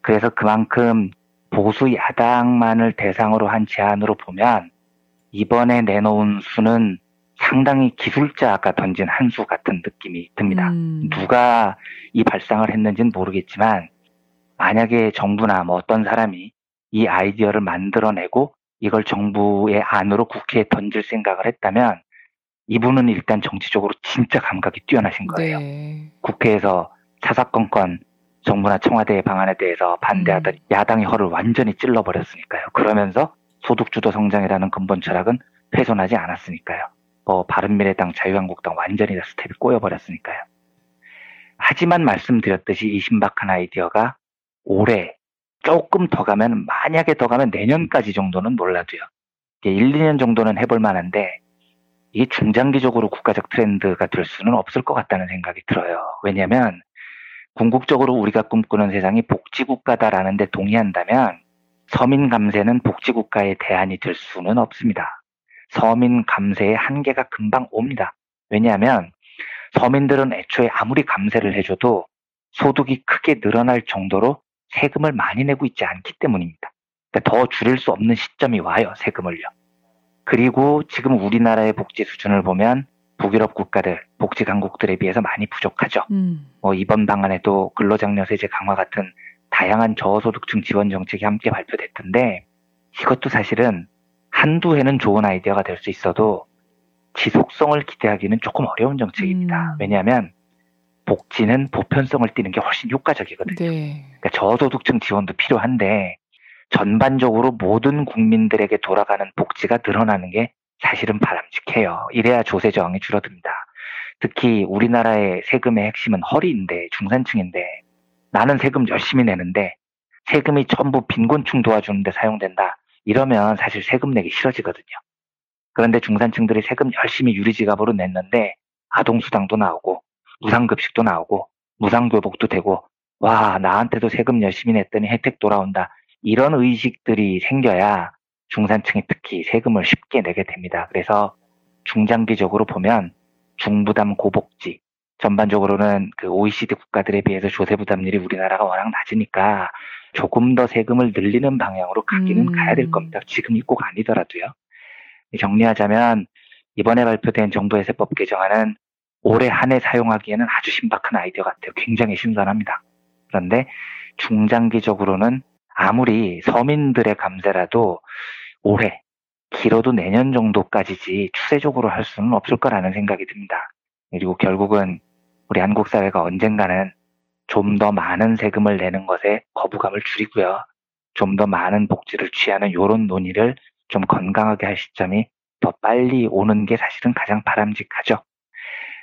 그래서 그만큼 보수야당만을 대상으로 한 제안으로 보면 이번에 내놓은 수는 상당히 기술자가 던진 한 수 같은 느낌이 듭니다. 누가 이 발상을 했는지는 모르겠지만 만약에 정부나 뭐 어떤 사람이 이 아이디어를 만들어내고 이걸 정부의 안으로 국회에 던질 생각을 했다면 이분은 일단 정치적으로 진짜 감각이 뛰어나신 거예요. 네. 국회에서 사사건건 정부나 청와대의 방안에 대해서 반대하던 야당의 허를 완전히 찔러버렸으니까요. 그러면서 소득주도 성장이라는 근본 철학은 훼손하지 않았으니까요. 뭐 바른미래당, 자유한국당 완전히 다 스텝이 꼬여버렸으니까요. 하지만 말씀드렸듯이 이 신박한 아이디어가 올해 조금 더 가면 만약에 더 가면 내년까지 정도는 몰라도요. 1, 2년 정도는 해볼 만한데 이게 중장기적으로 국가적 트렌드가 될 수는 없을 것 같다는 생각이 들어요. 왜냐하면 궁극적으로 우리가 꿈꾸는 세상이 복지국가다라는 데 동의한다면 서민 감세는 복지국가의 대안이 될 수는 없습니다. 서민 감세의 한계가 금방 옵니다. 왜냐하면 서민들은 애초에 아무리 감세를 해줘도 소득이 크게 늘어날 정도로 세금을 많이 내고 있지 않기 때문입니다. 그러니까 더 줄일 수 없는 시점이 와요, 세금을요. 그리고 지금 우리나라의 복지 수준을 보면 북유럽 국가들, 복지 강국들에 비해서 많이 부족하죠. 이번 방안에도 근로장려세제 강화 같은 다양한 저소득층 지원 정책이 함께 발표됐던데, 이것도 사실은 한두 해는 좋은 아이디어가 될 수 있어도 지속성을 기대하기는 조금 어려운 정책입니다. 왜냐하면 복지는 보편성을 띠는 게 훨씬 효과적이거든요. 네. 그러니까 저소득층 지원도 필요한데 전반적으로 모든 국민들에게 돌아가는 복지가 늘어나는 게 사실은 바람직해요. 이래야 조세 저항이 줄어듭니다. 특히 우리나라의 세금의 핵심은 허리인데, 중산층인데, 나는 세금 열심히 내는데 세금이 전부 빈곤층 도와주는 데 사용된다. 이러면 사실 세금 내기 싫어지거든요. 그런데 중산층들이 세금 열심히 유리지갑으로 냈는데 아동수당도 나오고 무상급식도 나오고 무상교복도 되고, 와, 나한테도 세금 열심히 냈더니 혜택 돌아온다. 이런 의식들이 생겨야 중산층이 특히 세금을 쉽게 내게 됩니다. 그래서 중장기적으로 보면 중부담 고복지, 전반적으로는 그 OECD 국가들에 비해서 조세 부담률이 우리나라가 워낙 낮으니까 조금 더 세금을 늘리는 방향으로 가기는 가야 될 겁니다. 지금이 꼭 아니더라도요. 정리하자면 이번에 발표된 정부의 세법 개정안은 올해 한 해 사용하기에는 아주 신박한 아이디어 같아요. 굉장히 신선합니다. 그런데 중장기적으로는 아무리 서민들의 감세라도 올해, 길어도 내년 정도까지지 추세적으로 할 수는 없을 거라는 생각이 듭니다. 그리고 결국은 우리 한국 사회가 언젠가는 좀 더 많은 세금을 내는 것에 거부감을 줄이고요, 좀 더 많은 복지를 취하는 이런 논의를 좀 건강하게 할 시점이 더 빨리 오는 게 사실은 가장 바람직하죠.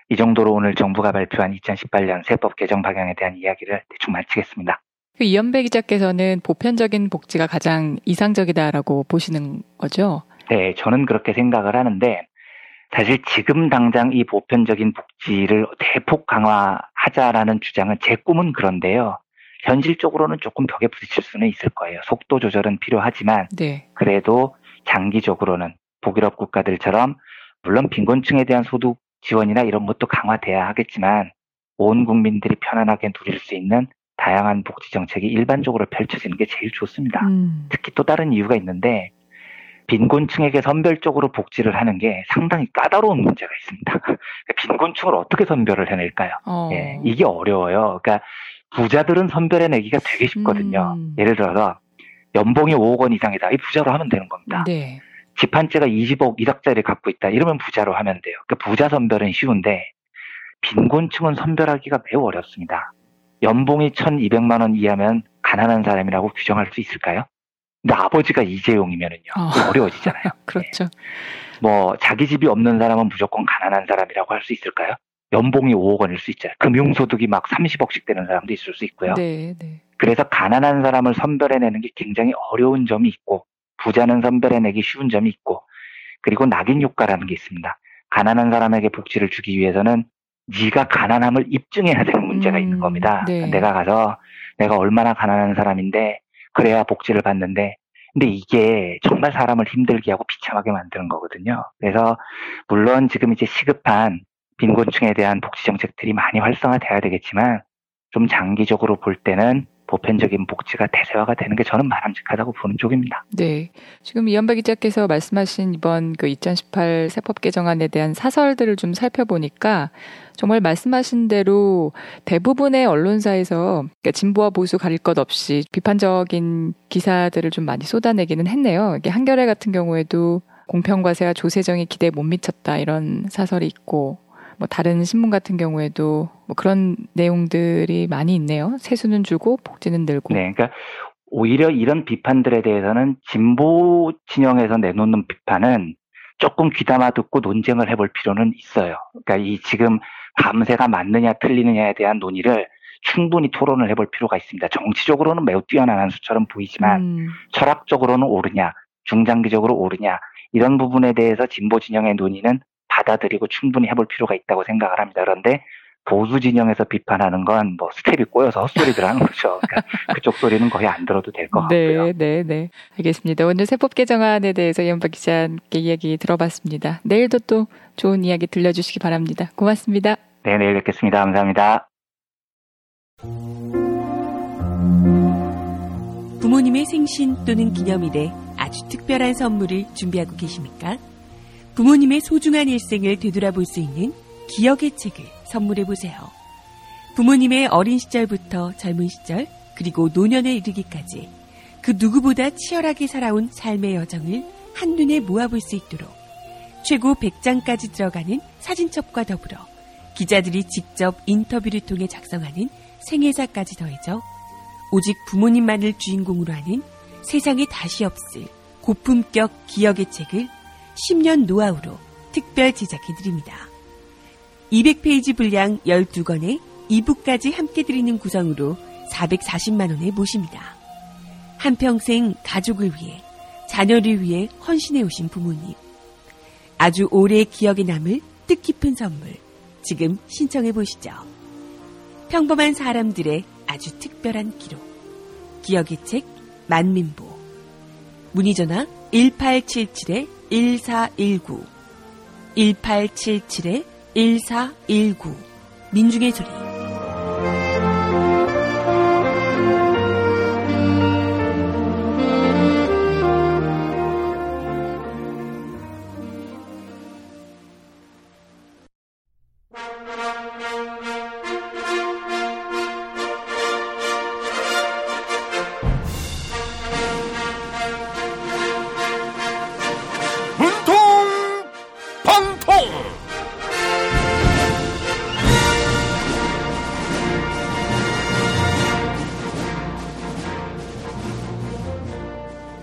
이 정도로 오늘 정부가 발표한 2018년 세법 개정 방향에 대한 이야기를 대충 마치겠습니다. 이완배 기자께서는 보편적인 복지가 가장 이상적이다라고 보시는 거죠? 네, 저는 그렇게 생각을 하는데, 사실 지금 당장 이 보편적인 복지를 대폭 강화하자라는 주장은, 제 꿈은 그런데요, 현실적으로는 조금 벽에 부딪힐 수는 있을 거예요. 속도 조절은 필요하지만 네. 그래도 장기적으로는 북유럽 국가들처럼 물론 빈곤층에 대한 소득 지원이나 이런 것도 강화돼야 하겠지만 온 국민들이 편안하게 누릴 수 있는 다양한 복지 정책이 일반적으로 펼쳐지는 게 제일 좋습니다. 특히 또 다른 이유가 있는데, 빈곤층에게 선별적으로 복지를 하는 게 상당히 까다로운 문제가 있습니다. 빈곤층을 어떻게 선별을 해낼까요? 예, 이게 어려워요. 그러니까 부자들은 선별해내기가 되게 쉽거든요. 예를 들어서 연봉이 5억 원 이상이다. 이 부자로 하면 되는 겁니다. 네. 집 한 채가 20억 1억짜리를 갖고 있다. 이러면 부자로 하면 돼요. 그러니까 부자 선별은 쉬운데 빈곤층은 선별하기가 매우 어렵습니다. 연봉이 1,200만 원 이하면 가난한 사람이라고 규정할 수 있을까요? 근데 아버지가 이재용이면은요, 어려워지잖아요. 그렇죠. 네. 뭐 자기 집이 없는 사람은 무조건 가난한 사람이라고 할 수 있을까요? 연봉이 5억 원일 수 있잖아요. 금융소득이 막 30억씩 되는 사람도 있을 수 있고요. 네, 네. 그래서 가난한 사람을 선별해내는 게 굉장히 어려운 점이 있고, 부자는 선별해내기 쉬운 점이 있고, 그리고 낙인 효과라는 게 있습니다. 가난한 사람에게 복지를 주기 위해서는 네가 가난함을 입증해야 되는 문제가 있는 겁니다. 네. 내가 가서 내가 얼마나 가난한 사람인데 그래야 복지를 받는데, 근데 이게 정말 사람을 힘들게 하고 비참하게 만드는 거거든요. 그래서 물론 지금 이제 시급한 빈곤층에 대한 복지 정책들이 많이 활성화돼야 되겠지만 좀 장기적으로 볼 때는 보편적인 복지가 대세화가 되는 게 저는 바람직하다고 보는 쪽입니다. 네, 지금 이완배 기자께서 말씀하신 이번 그 2018 세법 개정안에 대한 사설들을 좀 살펴보니까 정말 말씀하신 대로 대부분의 언론사에서, 그러니까 진보와 보수 가릴 것 없이 비판적인 기사들을 좀 많이 쏟아내기는 했네요. 이게 한겨레 같은 경우에도 공평과세와 조세정이 기대에 못 미쳤다, 이런 사설이 있고, 뭐 다른 신문 같은 경우에도 뭐 그런 내용들이 많이 있네요. 세수는 줄고 복지는 늘고. 네, 그러니까 오히려 이런 비판들에 대해서는 진보 진영에서 내놓는 비판은 조금 귀담아 듣고 논쟁을 해볼 필요는 있어요. 그러니까 이 지금 감세가 맞느냐 틀리느냐에 대한 논의를 충분히 토론을 해볼 필요가 있습니다. 정치적으로는 매우 뛰어난 한 수처럼 보이지만 철학적으로는 옳으냐, 중장기적으로 옳으냐, 이런 부분에 대해서 진보 진영의 논의는 받아들이고 충분히 해볼 필요가 있다고 생각을 합니다. 그런데 보수 진영에서 비판하는 건 뭐 스텝이 꼬여서 헛소리들 하는 거죠. 그러니까 그쪽 소리는 거의 안 들어도 될 것 같고요. 네, 네, 네. 알겠습니다. 오늘 세법 개정안에 대해서 이완배 기자께 이야기 들어봤습니다. 내일도 또 좋은 이야기 들려주시기 바랍니다. 고맙습니다. 네, 내일 뵙겠습니다. 감사합니다. 부모님의 생신 또는 기념일에 아주 특별한 선물을 준비하고 계십니까? 부모님의 소중한 일생을 되돌아볼 수 있는 기억의 책을 선물해보세요. 부모님의 어린 시절부터 젊은 시절 그리고 노년에 이르기까지 그 누구보다 치열하게 살아온 삶의 여정을 한눈에 모아볼 수 있도록 최고 100장까지 들어가는 사진첩과 더불어 기자들이 직접 인터뷰를 통해 작성하는 생애사까지 더해져 오직 부모님만을 주인공으로 하는 세상에 다시 없을 고품격 기억의 책을 10년 노하우로 특별 제작해드립니다. 200페이지 분량 12권에 2부까지 함께 드리는 구성으로 440만 원에 모십니다. 한평생 가족을 위해 자녀를 위해 헌신해 오신 부모님, 아주 오래 기억에 남을 뜻깊은 선물 지금 신청해 보시죠. 평범한 사람들의 아주 특별한 기록, 기억의 책 만민보. 문의전화 1877-1419 1877-1419 민중의 소리.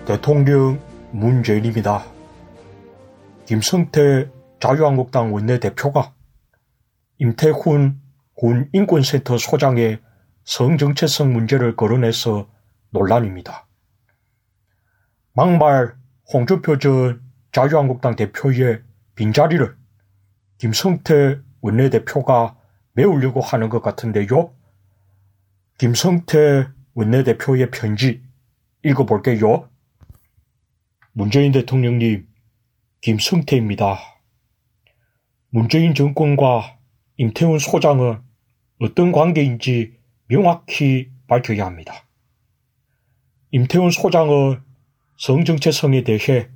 대통령 문재인입니다. 김성태 자유한국당 원내대표가 임태훈 군인권센터 소장의 성정체성 문제를 거론해서 논란입니다. 막말 홍준표 전 자유한국당 대표의 빈자리를 김성태 원내대표가 메우려고 하는 것 같은데요. 김성태 원내대표의 편지 읽어볼게요. 문재인 대통령님, 김성태입니다. 문재인 정권과 임태훈 소장은 어떤 관계인지 명확히 밝혀야 합니다. 임태훈 소장은 성정체성에 대해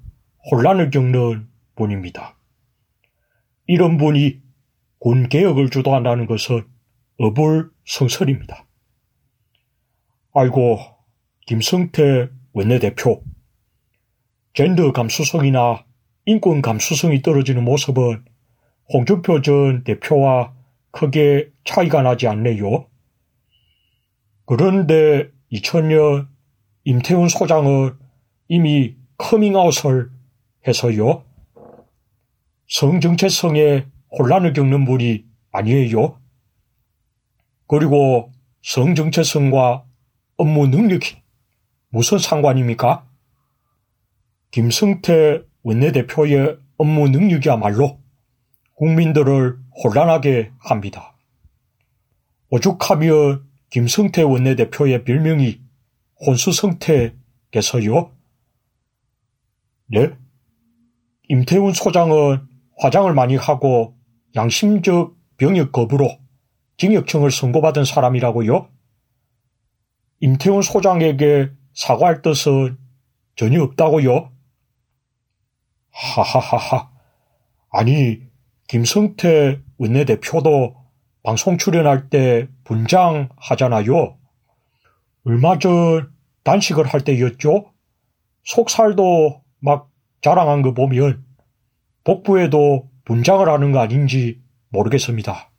혼란을 겪는 분입니다. 이런 분이 군 개혁을 주도한다는 것은 어불성설입니다. 아이고, 김성태 원내대표, 젠더 감수성이나 인권 감수성이 떨어지는 모습은 홍준표 전 대표와 크게 차이가 나지 않네요. 그런데 2000년 임태훈 소장은 이미 커밍아웃을 해서요. 성정체성에 혼란을 겪는 분이 아니에요. 그리고 성정체성과 업무 능력이 무슨 상관입니까? 김성태 원내대표의 업무 능력이야말로 국민들을 혼란하게 합니다. 오죽하면 김성태 원내대표의 별명이 혼수성태겠어요? 네? 임태훈 소장은 화장을 많이 하고 양심적 병역 거부로 징역형을 선고받은 사람이라고요? 임태훈 소장에게 사과할 뜻은 전혀 없다고요? 하하하하, 아니 김성태 원내대표도 방송 출연할 때 분장하잖아요. 얼마 전 단식을 할 때였죠. 속살도 막 자랑한 거 보면 복부에도 분장을 하는 거 아닌지 모르겠습니다.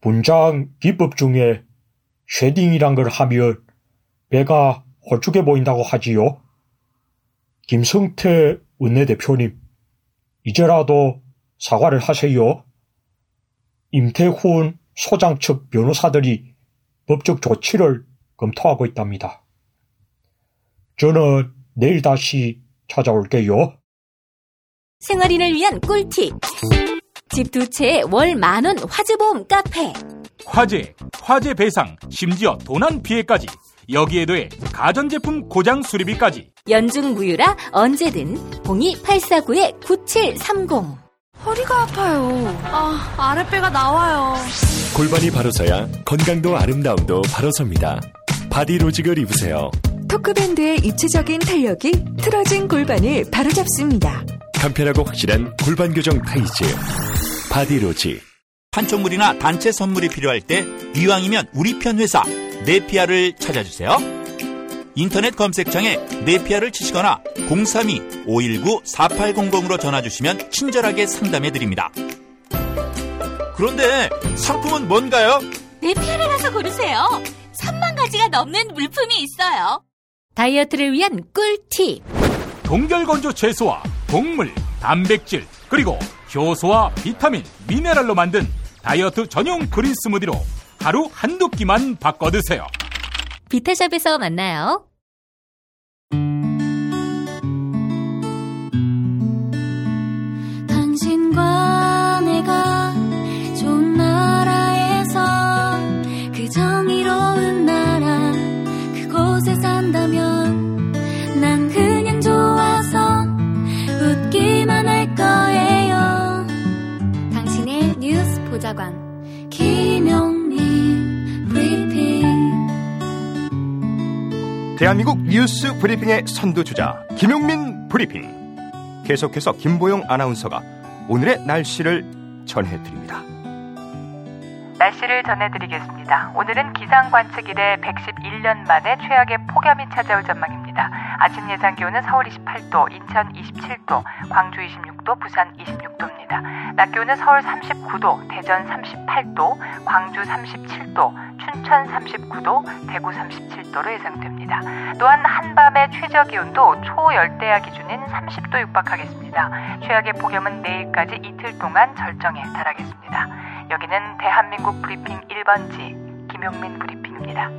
분장 기법 중에 쉐딩이란 걸 하면 배가 홀쭉해 보인다고 하지요. 김성태 원내대표님, 이제라도 사과를 하세요. 임태훈 소장 측 변호사들이 법적 조치를 검토하고 있답니다. 저는 내일 다시 찾아올게요. 생활인을 위한 꿀팁. 집 두 채에 월 10,000원 화재보험 카페. 화재, 화재 배상, 심지어 도난 피해까지. 여기에 더해 가전제품 고장 수리비까지. 연중무휴라 언제든 02-849-9730. 허리가 아파요. 아, 아랫배가 나와요. 골반이 바로서야 건강도 아름다움도 바로섭니다. 바디로직을 입으세요. 토크밴드의 입체적인 탄력이 틀어진 골반을 바로잡습니다. 간편하고 확실한 골반교정 타이즈 바디로직. 판촉물이나 단체 선물이 필요할 때 이왕이면 우리 편 회사 네피아를 찾아주세요. 인터넷 검색창에 네피아를 치시거나 032-519-4800으로 전화주시면 친절하게 상담해드립니다. 그런데 상품은 뭔가요? 네피아를 가서 고르세요. 3만 가지가 넘는 물품이 있어요. 다이어트를 위한 꿀팁. 동결건조 채소와 곡물, 단백질, 그리고 효소와 비타민, 미네랄로 만든 다이어트 전용 그린 스무디로 하루 한두 끼만 바꿔 드세요. 비타샵에서 만나요. 당신과 내가 좋은 나라에서 그 정의로운 나라 그곳에 산다면 난 그냥 좋아서 웃기만 할 거예요. 당신의 뉴스 보좌관 김용민 브리핑. 대한민국 뉴스 브리핑의 선두주자 김용민 브리핑. 계속해서 김보영 아나운서가 오늘의 날씨를 전해드립니다. 날씨를 전해드리겠습니다. 오늘은 기상관측일에 111년 만에 최악의 폭염이 찾아올 전망입니다. 아침 예상 기온은 서울 28도, 인천 27도, 광주 26도, 부산 26도입니다. 낮 기온은 서울 39도, 대전 38도, 광주 37도, 춘천 39도, 대구 37도로 예상됩니다. 또한 한밤의 최저기온도 초열대야 기준인 30도 육박하겠습니다. 최악의 폭염은 내일까지 이틀 동안 절정에 달하겠습니다. 여기는 대한민국 브리핑 1번지 김용민 브리핑입니다.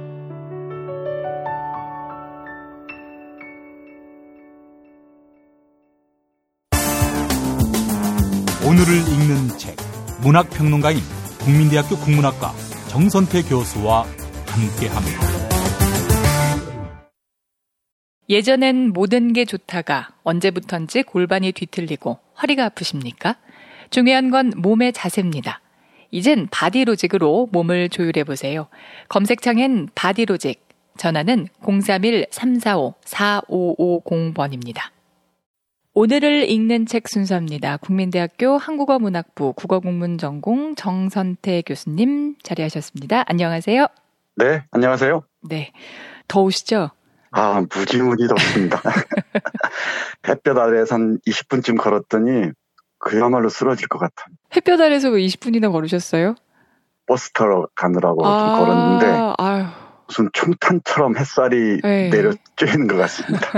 오늘을 읽는 책, 문학평론가인 국민대학교 국문학과 정선태 교수와 함께합니다. 예전엔 모든 게 좋다가 언제부턴지 골반이 뒤틀리고 허리가 아프십니까? 중요한 건 몸의 자세입니다. 이젠 바디로직으로 몸을 조율해보세요. 검색창엔 바디로직, 전화는 031-345-4550번입니다. 오늘을 읽는 책 순서입니다. 국민대학교 한국어문학부 국어국문전공 정선태 교수님 자리하셨습니다. 안녕하세요. 네, 안녕하세요. 네, 더우시죠? 아, 무지무지 덥습니다. 햇볕 아래에서 한 20분쯤 걸었더니 그야말로 쓰러질 것 같아요. 햇볕 아래에서 왜 20분이나 걸으셨어요? 버스 타러 가느라고 좀 걸었는데 아유. 무슨 총탄처럼 햇살이 내려쬐는 것 같습니다.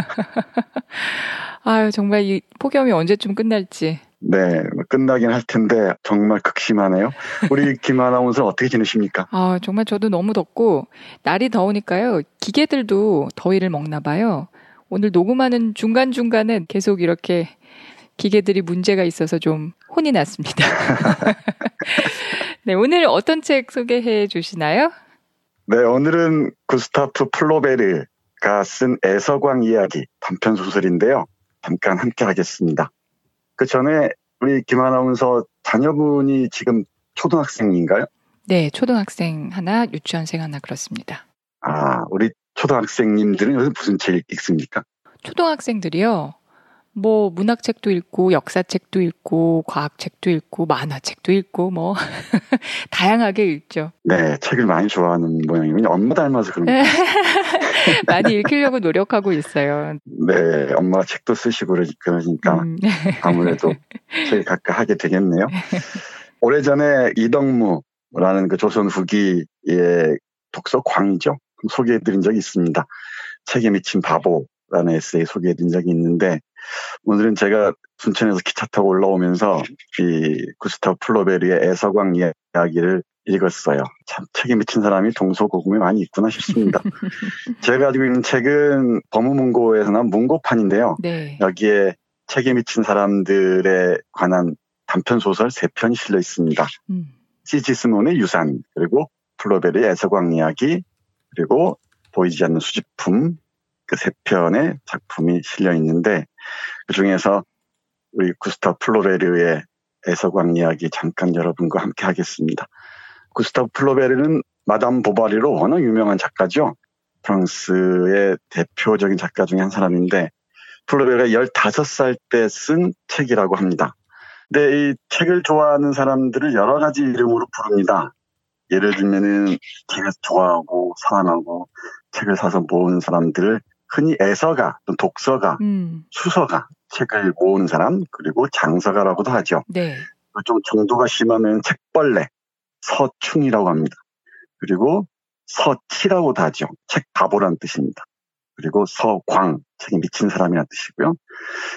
아유, 정말 이 폭염이 언제쯤 끝날지. 네, 끝나긴 할 텐데 정말 극심하네요. 우리 김 아나운서는 어떻게 지내십니까? 아, 정말 저도 너무 덥고 날이 더우니까요. 기계들도 더위를 먹나 봐요. 오늘 녹음하는 중간중간에 계속 이렇게 기계들이 문제가 있어서 좀 혼이 났습니다. 네, 오늘 어떤 책 소개해 주시나요? 네, 오늘은 구스타프 플로베르가 쓴 애서광 이야기 단편 소설인데요. 잠깐 함께 하겠습니다. 그 전에 우리 김 아나운서 자녀분이 지금 초등학생인가요? 네, 초등학생 하나, 유치원생 하나 그렇습니다. 아, 우리 초등학생님들은 요새 무슨 책 읽습니까? 초등학생들이요? 뭐 문학책도 읽고 역사책도 읽고 과학책도 읽고 만화책도 읽고 뭐 다양하게 읽죠. 네, 책을 많이 좋아하는 모양이군요. 엄마 닮아서 그런가요? 많이 읽히려고 노력하고 있어요. 네, 엄마 책도 쓰시고 그러니까 아무래도 책을 가까이 하게 되겠네요. 오래전에 이덕무라는 그 조선 후기의 독서광이죠. 소개해드린 적이 있습니다. 책에 미친 바보라는 에세이 소개해드린 적이 있는데 오늘은 제가 순천에서 기차 타고 올라오면서 이 구스타프 플로베르의 애서광 이야기를 읽었어요. 참 책에 미친 사람이 동서고금에 많이 있구나 싶습니다. 제가 가지고 있는 책은 범우문고에서 나온 문고판인데요. 네. 여기에 책에 미친 사람들에 관한 단편소설 3편이 실려 있습니다. 시지스몬의 유산, 그리고 플로베르의 애서광 이야기, 그리고 보이지 않는 수집품, 그 3편의 작품이 실려 있는데, 그 중에서 우리 구스타프 플로베르의 애서광 이야기 잠깐 여러분과 함께 하겠습니다. 구스타브 플로베르는 마담 보바리로 워낙 유명한 작가죠. 프랑스의 대표적인 작가 중에 한 사람인데 플로베르가 15살 때 쓴 책이라고 합니다. 근데 이 책을 좋아하는 사람들을 여러 가지 이름으로 부릅니다. 예를 들면은 책을 좋아하고 사랑하고 책을 사서 모으는 사람들을 흔히 애서가, 독서가, 수서가, 책을 모으는 사람, 그리고 장서가라고도 하죠. 네. 좀 정도가 심하면 책벌레, 서충이라고 합니다. 그리고 서치라고도 하죠. 책 바보란 뜻입니다. 그리고 서광, 책에 미친 사람이란 뜻이고요.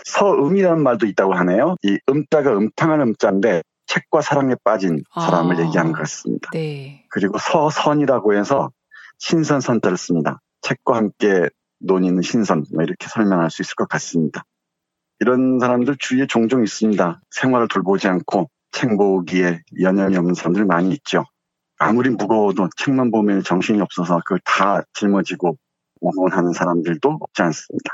서음이라는 말도 있다고 하네요. 이 음자가 음탕한 음자인데 책과 사랑에 빠진 사람을 얘기하는 것 같습니다. 네. 그리고 서선이라고 해서 신선 선자를 씁니다. 책과 함께 논의는 신선, 이렇게 설명할 수 있을 것 같습니다. 이런 사람들 주위에 종종 있습니다. 생활을 돌보지 않고 책 모으기에 연연이 없는 사람들 많이 있죠. 아무리 무거워도 책만 보면 정신이 없어서 그걸 다 짊어지고 응원하는 사람들도 없지 않습니다.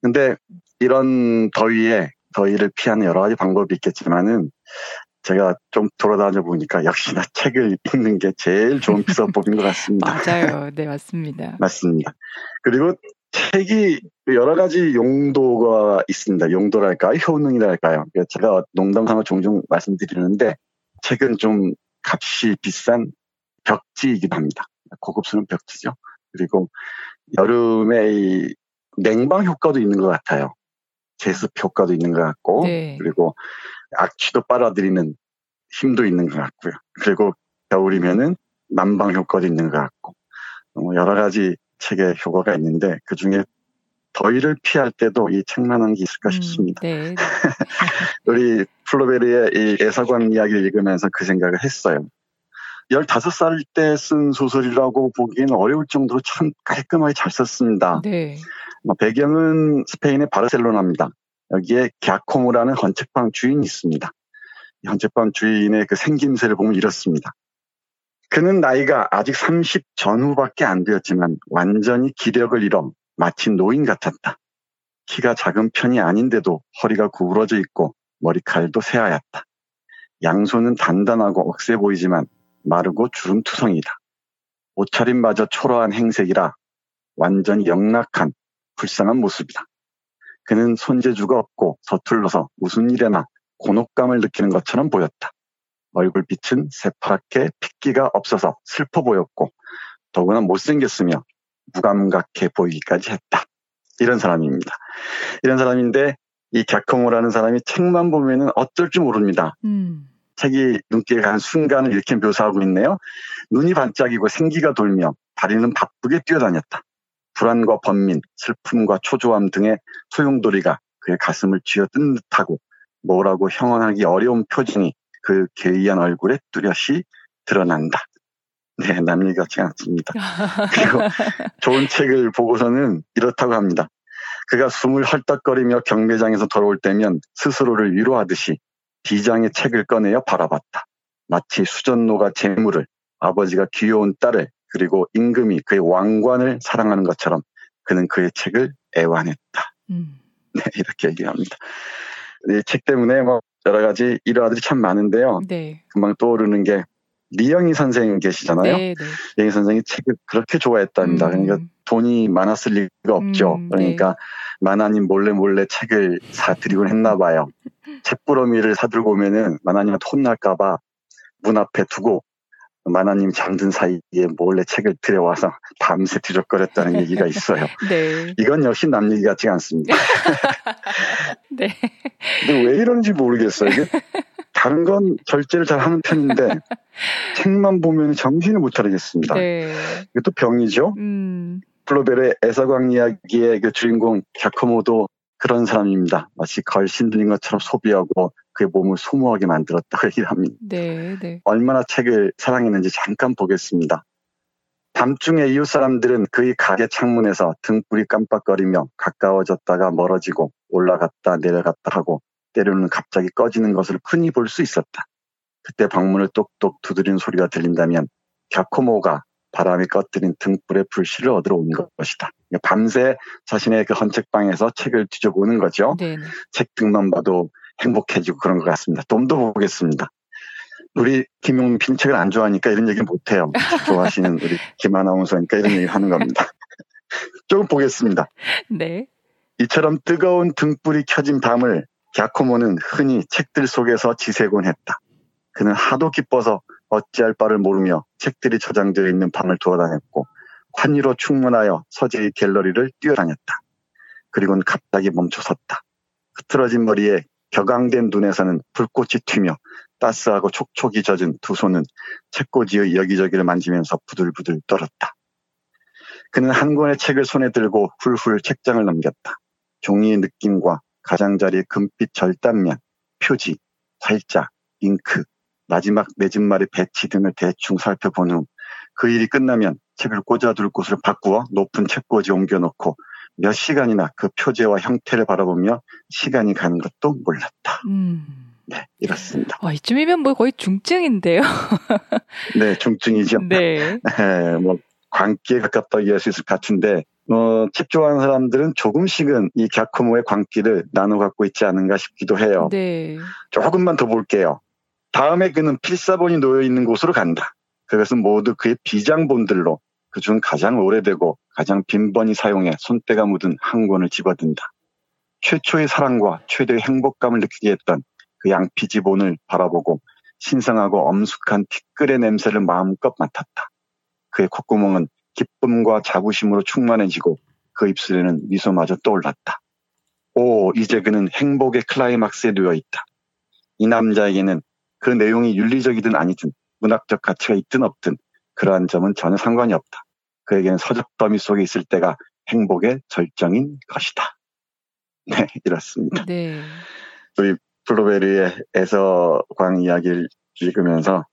그런데 이런 더위를 피하는 여러 가지 방법이 있겠지만은 제가 좀 돌아다녀 보니까 역시나 책을 읽는 게 제일 좋은 피서법인 것 같습니다. 맞아요. 네, 맞습니다. 맞습니다. 그리고 책이 여러 가지 용도가 있습니다. 용도랄까요? 효능이랄까요? 제가 농담삼아 종종 말씀드리는데 책은 좀 값이 비싼 벽지이기도 합니다. 고급스러운 벽지죠. 그리고 여름에 이 냉방 효과도 있는 것 같아요. 제습 효과도 있는 것 같고, 네. 그리고 악취도 빨아들이는 힘도 있는 것 같고요. 그리고 겨울이면은 난방 효과도 있는 것 같고, 여러 가지 책의 효과가 있는데 그 중에 더위를 피할 때도 이 책만한 게 있을까 싶습니다. 네. 우리 플로베르의 이 애서광 이야기를 읽으면서 그 생각을 했어요. 15살 때 쓴 소설이라고 보기에는 어려울 정도로 참 깔끔하게 잘 썼습니다. 네. 배경은 스페인의 바르셀로나입니다. 여기에 갸코모라는 헌책방 주인이 있습니다. 이 헌책방 주인의 그 생김새를 보면 이렇습니다. 그는 나이가 아직 30 전후밖에 안 되었지만 완전히 기력을 잃어 마치 노인 같았다. 키가 작은 편이 아닌데도 허리가 구부러져 있고 머리칼도 새하얗다. 양손은 단단하고 억세 보이지만 마르고 주름투성이다. 옷차림마저 초라한 행색이라 완전히 영락한 불쌍한 모습이다. 그는 손재주가 없고 서툴러서 무슨 일에나 곤혹감을 느끼는 것처럼 보였다. 얼굴빛은 새파랗게 핏기가 없어서 슬퍼 보였고 더구나 못생겼으며 무감각해 보이기까지 했다. 이런 사람입니다. 이런 사람인데 이 갸코모라는 사람이 책만 보면 어쩔 줄 모릅니다. 책이 눈길에 가는 순간을 이렇게 묘사하고 있네요. 눈이 반짝이고 생기가 돌며 다리는 바쁘게 뛰어다녔다. 불안과 번민, 슬픔과 초조함 등의 소용돌이가 그의 가슴을 쥐어뜯는 듯하고 뭐라고 형언하기 어려운 표정이 그 괴이한 얼굴에 뚜렷이 드러난다. 네, 남 얘기 같지 않습니다. 그리고 좋은 책을 보고서는 이렇다고 합니다. 그가 숨을 헐떡거리며 경매장에서 돌아올 때면 스스로를 위로하듯이 비장의 책을 꺼내어 바라봤다. 마치 수전노가 재물을, 아버지가 귀여운 딸을, 그리고 임금이 그의 왕관을 사랑하는 것처럼 그는 그의 책을 애환했다. 네, 이렇게 얘기합니다. 이 책 때문에 뭐 여러 가지 일화들이 참 많은데요. 네. 금방 떠오르는 게 리영희 선생 계시잖아요. 네, 네. 리영희 선생이 책을 그렇게 좋아했답니다. 그러니까 돈이 많았을 리가 없죠. 그러니까 네. 만화님 몰래 책을 사드리곤 했나 봐요. 책부러미를 사들고 오면은 만화님한테 혼날까 봐 문 앞에 두고 만화님 잠든 사이에 몰래 책을 들여와서 밤새 뒤적거렸다는 얘기가 있어요. 네. 이건 역시 남 얘기 같지 않습니다. 네. 근데 왜 이런지 모르겠어요. 이게 다른 건 절제를 잘 하는 편인데 책만 보면 정신을 못 차리겠습니다. 네. 이것도 병이죠. 플로베르의 애서광 이야기의 그 주인공 갸코모도 그런 사람입니다. 마치 걸신들인 것처럼 소비하고 그의 몸을 소모하게 만들었다고 얘기를 합니다. 네, 네. 얼마나 책을 사랑했는지 잠깐 보겠습니다. 밤중에 이웃 사람들은 그의 가게 창문에서 등불이 깜빡거리며 가까워졌다가 멀어지고 올라갔다 내려갔다 하고 때로는 갑자기 꺼지는 것을 흔히 볼 수 있었다. 그때 방문을 똑똑 두드리는 소리가 들린다면 갸코모가 바람이 꺼뜨린 등불의 불씨를 얻으러 온 것이다. 밤새 자신의 그 헌책방에서 책을 뒤져보는 거죠. 네네. 책 등만 봐도 행복해지고 그런 것 같습니다. 돔도 보겠습니다. 우리 김용필 책을 안 좋아하니까 이런 얘기를 못해요. 좋아하시는 우리 김 아나운서니까 이런 얘기를 하는 겁니다. 조금 보겠습니다. 네. 이처럼 뜨거운 등불이 켜진 밤을 갸코모는 흔히 책들 속에서 지새곤 했다. 그는 하도 기뻐서 어찌할 바를 모르며 책들이 저장되어 있는 방을 돌아다녔고 환희로 충만하여 서재의 갤러리를 뛰어다녔다. 그리고는 갑자기 멈춰섰다. 흐트러진 머리에 격앙된 눈에서는 불꽃이 튀며 따스하고 촉촉이 젖은 두 손은 책꽂이의 여기저기를 만지면서 부들부들 떨었다. 그는 한 권의 책을 손에 들고 훌훌 책장을 넘겼다. 종이의 느낌과 가장자리의 금빛 절단면, 표지, 활자, 잉크, 마지막 내집말의 배치 등을 대충 살펴본 후 그 일이 끝나면 책을 꽂아둘 곳을 바꾸어 높은 책꽂이에 옮겨놓고 몇 시간이나 그 표제와 형태를 바라보며 시간이 가는 것도 몰랐다. 네, 이렇습니다. 와, 이쯤이면 뭐 거의 중증인데요. 네, 중증이죠. 네. 네, 뭐 광기에 가깝다고 얘기할 수 있을 것 같은데 책 좋아하는 사람들은 조금씩은 이 갸코모의 광기를 나눠 갖고 있지 않은가 싶기도 해요. 네. 조금만 더 볼게요. 다음에 그는 필사본이 놓여있는 곳으로 간다. 그것은 모두 그의 비장본들로 그중 가장 오래되고 가장 빈번히 사용해 손때가 묻은 한 권을 집어든다. 최초의 사랑과 최대의 행복감을 느끼게 했던 그 양피지본을 바라보고 신성하고 엄숙한 티끌의 냄새를 마음껏 맡았다. 그의 콧구멍은 기쁨과 자부심으로 충만해지고 그 입술에는 미소마저 떠올랐다. 오, 이제 그는 행복의 클라이막스에 놓여있다. 이 남자에게는 그 내용이 윤리적이든 아니든 문학적 가치가 있든 없든 그러한 점은 전혀 상관이 없다. 그에게는 서적 더미 속에 있을 때가 행복의 절정인 것이다. 네, 이렇습니다. 네. 우리 블루베리의 애서광 이야기를 읽으면서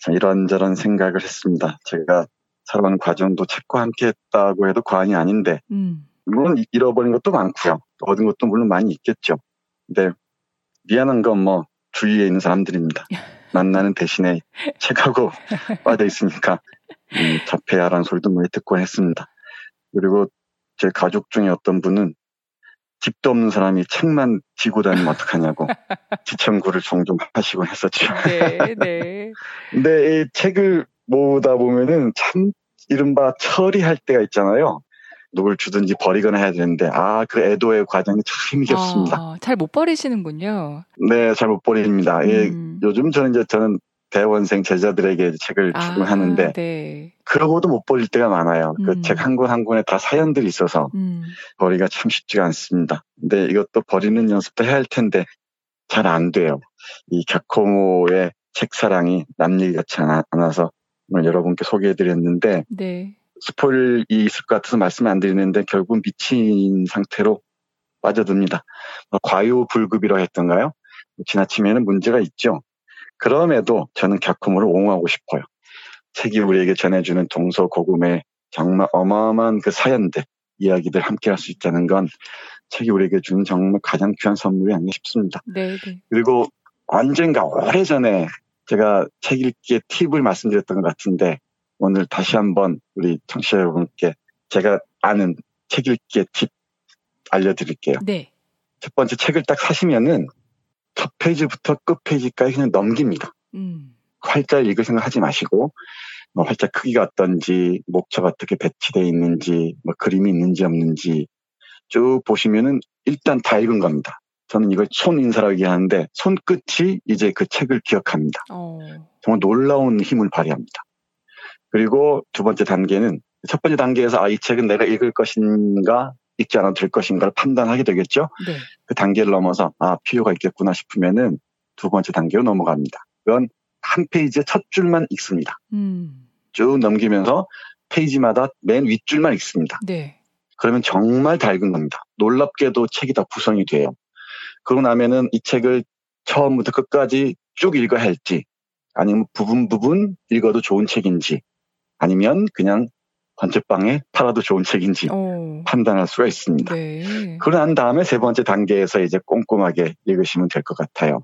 참 이런저런 생각을 했습니다. 제가 살아온 과정도 책과 함께 했다고 해도 과언이 아닌데 물론 잃어버린 것도 많고요. 얻은 것도 물론 많이 있겠죠. 근데 미안한 건 뭐 주위에 있는 사람들입니다. 만나는 대신에 책하고 빠져 있으니까 자폐아라는 소리도 많이 듣고 했습니다. 그리고 제 가족 중에 어떤 분은 집도 없는 사람이 책만 지고 다니면 어떡하냐고 지청구를 종종 하시곤 했었죠. 네, 네. 근데 이 책을 모으다 보면은 참 이른바 처리할 때가 있잖아요. 누굴 주든지 버리거나 해야 되는데 그 애도의 과정이 참 힘겹습니다. 잘 못 버리시는군요. 네, 잘 못 버립니다. 예, 요즘 저는 대원생 제자들에게 책을 주고 하는데 네. 그러고도 못 버릴 때가 많아요. 그 책 한 권 한 권에 다 사연들이 있어서 버리기가 참 쉽지가 않습니다. 근데 이것도 버리는 연습도 해야 할 텐데 잘 안 돼요. 이 갸코모의 책사랑이 남 얘기 같지 않아서 오늘 여러분께 소개해드렸는데 네. 스포일이 있을 것 같아서 말씀을 안 드리는데 결국 미친 상태로 빠져듭니다. 과유불급이라고 했던가요? 지나치면 문제가 있죠. 그럼에도 저는 갸코모를 옹호하고 싶어요. 책이 우리에게 전해주는 동서고금의 정말 어마어마한 그 사연들, 이야기들 함께 할 수 있다는 건 책이 우리에게 주는 정말 가장 귀한 선물이 아닌가 싶습니다. 네, 네. 그리고 언젠가 오래전에 제가 책 읽기에 팁을 말씀드렸던 것 같은데 오늘 다시 한번 우리 청취자 여러분께 제가 아는 책 읽기의 팁 알려드릴게요. 네. 첫 번째, 책을 딱 사시면은 첫 페이지부터 끝 페이지까지 그냥 넘깁니다. 활자를 읽을 생각하지 마시고 활자 크기가 어떤지, 목차가 어떻게 배치되어 있는지, 그림이 있는지 없는지 쭉 보시면은 일단 다 읽은 겁니다. 저는 이걸 손인사라고 얘기하는데 손끝이 이제 그 책을 기억합니다. 정말 놀라운 힘을 발휘합니다. 그리고 두 번째 단계는 첫 번째 단계에서 이 책은 내가 읽을 것인가 읽지 않아도 될 것인가를 판단하게 되겠죠. 네. 그 단계를 넘어서 필요가 있겠구나 싶으면은 두 번째 단계로 넘어갑니다. 그건 한 페이지의 첫 줄만 읽습니다. 쭉 넘기면서 페이지마다 맨 윗줄만 읽습니다. 네. 그러면 정말 다 읽은 겁니다. 놀랍게도 책이 다 구성이 돼요. 그러고 나면은 이 책을 처음부터 끝까지 쭉 읽어야 할지 아니면 부분 읽어도 좋은 책인지 아니면 그냥 번째방에 팔아도 좋은 책인지 판단할 수가 있습니다. 네. 그러고 난 다음에 세 번째 단계에서 이제 꼼꼼하게 읽으시면 될 것 같아요.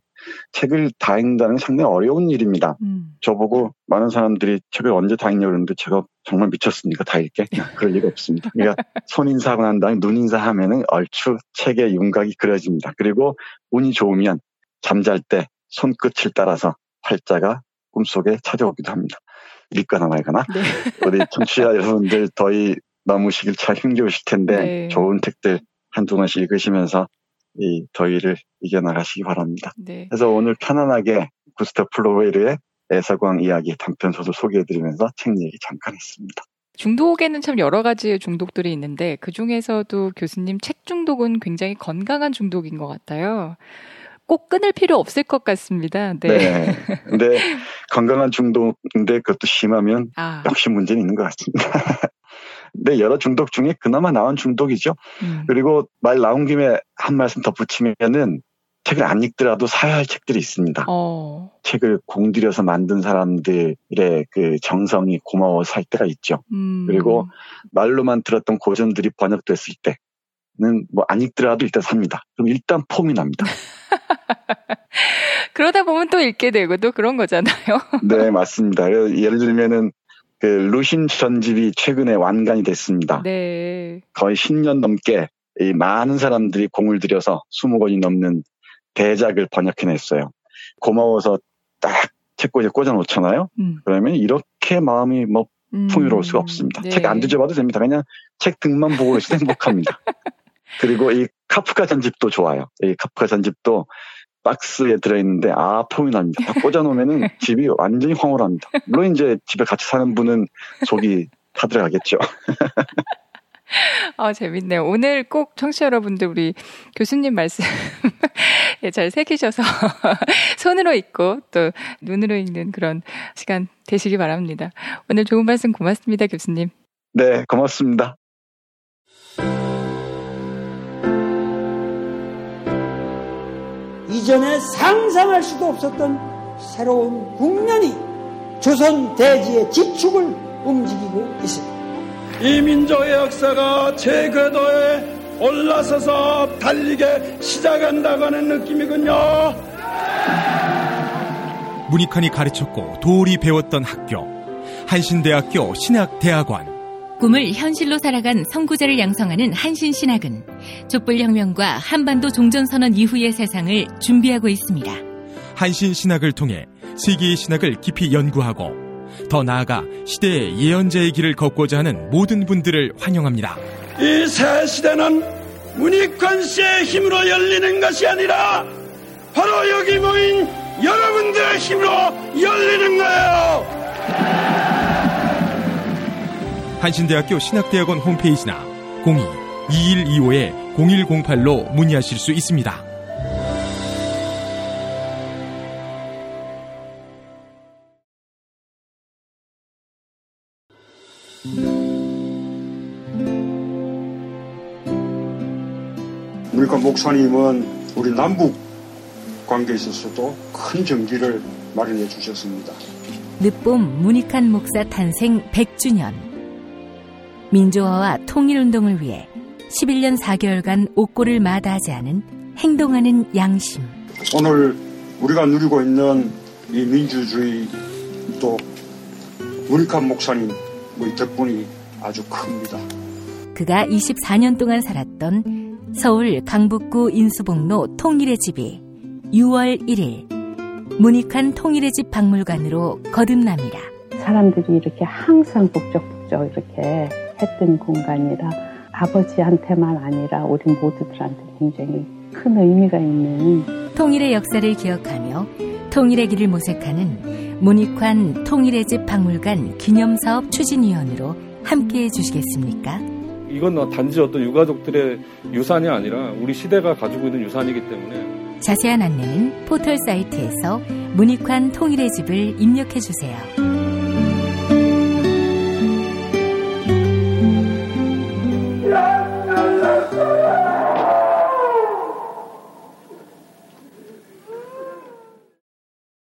책을 다 읽는다는 게 상당히 어려운 일입니다. 저보고 많은 사람들이 책을 언제 다 읽냐고 그러는데 제가 정말 미쳤습니까? 다 읽게? 그럴 리가 없습니다. 그러니까 손인사하고 난 다음에 눈인사하면은 얼추 책의 윤곽이 그려집니다. 그리고 운이 좋으면 잠잘 때 손끝을 따라서 팔자가 꿈속에 찾아오기도 합니다. 믿거나 말거나. 네. 우리 청취자 여러분들 더위 넘으시길 참 힘겨우실 텐데 네. 좋은 책들 한두 권씩 읽으시면서 이 더위를 이겨나가시기 바랍니다. 네. 그래서 오늘 편안하게 구스타프 플로베르의 애서광 이야기 단편소설 소개해드리면서 책 얘기 잠깐 했습니다. 중독에는 참 여러 가지의 중독들이 있는데 그중에서도 교수님 책 중독은 굉장히 건강한 중독인 것 같아요. 꼭 끊을 필요 없을 것 같습니다. 네. 네. 근데 건강한 중독인데 그것도 심하면 역시 문제는 있는 것 같습니다. 근데 여러 중독 중에 그나마 나은 중독이죠. 그리고 말 나온 김에 한 말씀 덧붙이면은 책을 안 읽더라도 사야 할 책들이 있습니다. 책을 공들여서 만든 사람들의 그 정성이 고마워서 할 때가 있죠. 그리고 말로만 들었던 고전들이 번역됐을 때는 뭐 안 읽더라도 일단 삽니다. 그럼 일단 폼이 납니다. 그러다 보면 또 읽게 되고 또 그런 거잖아요. 네, 맞습니다. 예를 들면은 그 루쉰 전집이 최근에 완간이 됐습니다. 네. 거의 10년 넘게 이 많은 사람들이 공을 들여서 20권이 넘는 대작을 번역해냈어요. 고마워서 딱 책꽂이에 꽂아놓잖아요. 그러면 이렇게 마음이 뭐 풍요로울 수가 없습니다. 네. 책 안 뒤져봐도 됩니다. 그냥 책 등만 보고 있어도 행복합니다. 그리고 이 카프카 전집도 좋아요. 이 카프카 전집도 박스에 들어있는데 폼이 납니다. 딱 꽂아놓으면은 집이 완전히 황홀합니다. 물론 이제 집에 같이 사는 분은 속이 타들어가겠죠. 재밌네요. 오늘 꼭 청취자 여러분들 우리 교수님 말씀 예, 잘 새기셔서 손으로 읽고 또 눈으로 읽는 그런 시간 되시기 바랍니다. 오늘 좋은 말씀 고맙습니다, 교수님. 네, 고맙습니다. 이전에 상상할 수도 없었던 새로운 국면이 조선 대지의 지축을 움직이고 있습니다. 이 민족의 역사가 제 궤도에 올라서서 달리게 시작한다고 하는 느낌이군요. 문익환이 가르쳤고 도울이 배웠던 학교, 한신대학교 신학대학원. 꿈을 현실로 살아간 선구자를 양성하는 한신신학은 촛불혁명과 한반도 종전선언 이후의 세상을 준비하고 있습니다. 한신신학을 통해 세계의 신학을 깊이 연구하고 더 나아가 시대의 예언자의 길을 걷고자 하는 모든 분들을 환영합니다. 이 새 시대는 문익환 씨의 힘으로 열리는 것이 아니라 바로 여기 모인 여러분들의 힘으로 열리는 거예요. 한신대학교 신학대학원 홈페이지나 02-2125-0108로 문의하실 수 있습니다. 문익환 목사님은 우리 남북 관계에 있어서도 큰 정기를 마련해 주셨습니다. 늦봄 문익환 목사 탄생 100주년. 민주화와 통일운동을 위해 11년 4개월간 옥고를 마다하지 않은 행동하는 양심. 오늘 우리가 누리고 있는 이 민주주의 또 문익환 목사님 덕분이 아주 큽니다. 그가 24년 동안 살았던 서울 강북구 인수봉로 통일의 집이 6월 1일 문익환 통일의 집 박물관으로 거듭납니다. 사람들이 이렇게 항상 북적북적 이렇게 했던 공간이라 아버지한테만 아니라 우리 모두들한테 굉장히 큰 의미가 있는 통일의 역사를 기억하며 통일의 길을 모색하는 문익환 통일의 집 박물관 기념사업 추진위원으로 함께해 주시겠습니까? 이건 단지 어떤 유가족들의 유산이 아니라 우리 시대가 가지고 있는 유산이기 때문에 자세한 안내는 포털 사이트에서 문익환 통일의 집을 입력해 주세요.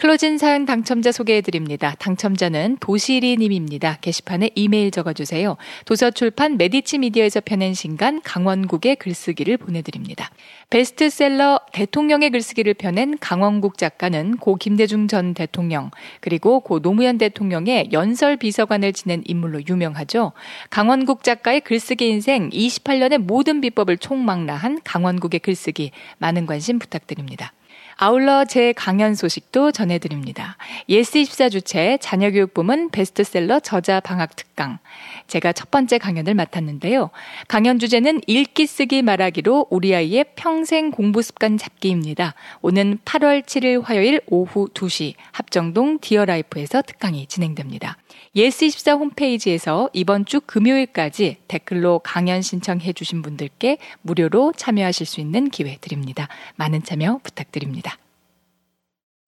클로징 사연 당첨자 소개해드립니다. 당첨자는 도시리님입니다. 게시판에 이메일 적어주세요. 도서출판 메디치 미디어에서 펴낸 신간 강원국의 글쓰기를 보내드립니다. 베스트셀러 대통령의 글쓰기를 펴낸 강원국 작가는 고 김대중 전 대통령 그리고 고 노무현 대통령의 연설 비서관을 지낸 인물로 유명하죠. 강원국 작가의 글쓰기 인생 28년의 모든 비법을 총망라한 강원국의 글쓰기 많은 관심 부탁드립니다. 아울러 제 강연 소식도 전해드립니다. 예스24 주최 자녀교육부문 베스트셀러 저자 방학 특강. 제가 첫 번째 강연을 맡았는데요. 강연 주제는 읽기 쓰기 말하기로 우리 아이의 평생 공부 습관 잡기입니다. 오는 8월 7일 화요일 오후 2시 합정동 디어라이프에서 특강이 진행됩니다. 예스24 홈페이지에서 이번 주 금요일까지 댓글로 강연 신청해 주신 분들께 무료로 참여하실 수 있는 기회 드립니다. 많은 참여 부탁드립니다.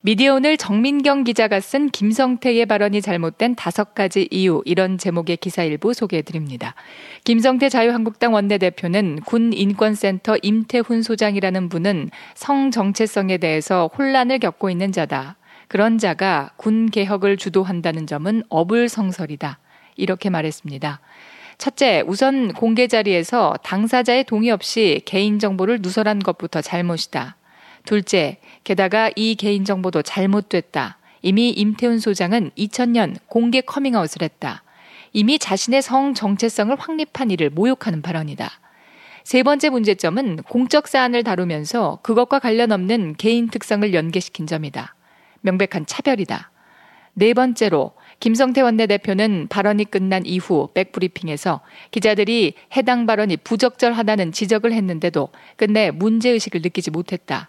미디어 오늘 정민경 기자가 쓴 김성태의 발언이 잘못된 5가지 이유, 이런 제목의 기사 일부 소개해드립니다. 김성태 자유한국당 원내대표는 군인권센터 임태훈 소장이라는 분은 성 정체성에 대해서 혼란을 겪고 있는 자다. 그런 자가 군 개혁을 주도한다는 점은 어불성설이다. 이렇게 말했습니다. 첫째, 우선 공개 자리에서 당사자의 동의 없이 개인정보를 누설한 것부터 잘못이다. 둘째, 게다가 이 개인정보도 잘못됐다. 이미 임태훈 소장은 2000년 공개 커밍아웃을 했다. 이미 자신의 성 정체성을 확립한 이를 모욕하는 발언이다. 세 번째 문제점은 공적 사안을 다루면서 그것과 관련 없는 개인 특성을 연계시킨 점이다. 명백한 차별이다. 네 번째로 김성태 원내대표는 발언이 끝난 이후 백브리핑에서 기자들이 해당 발언이 부적절하다는 지적을 했는데도 끝내 문제의식을 느끼지 못했다.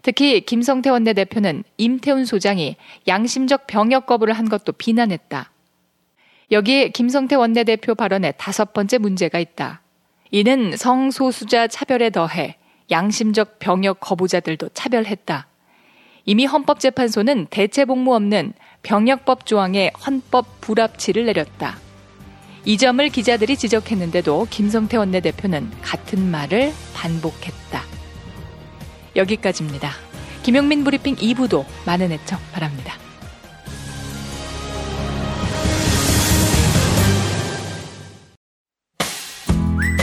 특히 김성태 원내대표는 임태훈 소장이 양심적 병역 거부를 한 것도 비난했다. 여기에 김성태 원내대표 발언의 5번째 문제가 있다. 이는 성소수자 차별에 더해 양심적 병역 거부자들도 차별했다. 이미 헌법재판소는 대체 복무 없는 병역법 조항에 헌법 불합치를 내렸다. 이 점을 기자들이 지적했는데도 김성태 원내대표는 같은 말을 반복했다. 여기까지입니다. 김용민 브리핑 2부도 많은 애청 바랍니다.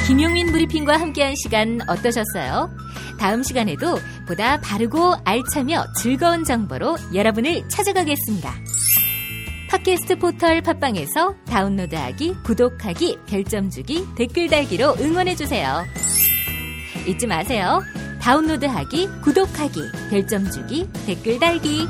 김용민 브리핑과 함께한 시간 어떠셨어요? 다음 시간에도 보다 바르고 알차며 즐거운 정보로 여러분을 찾아가겠습니다. 팟캐스트 포털 팟빵에서 다운로드하기, 구독하기, 별점 주기, 댓글 달기로 응원해주세요. 잊지 마세요. 다운로드하기, 구독하기, 별점 주기, 댓글 달기.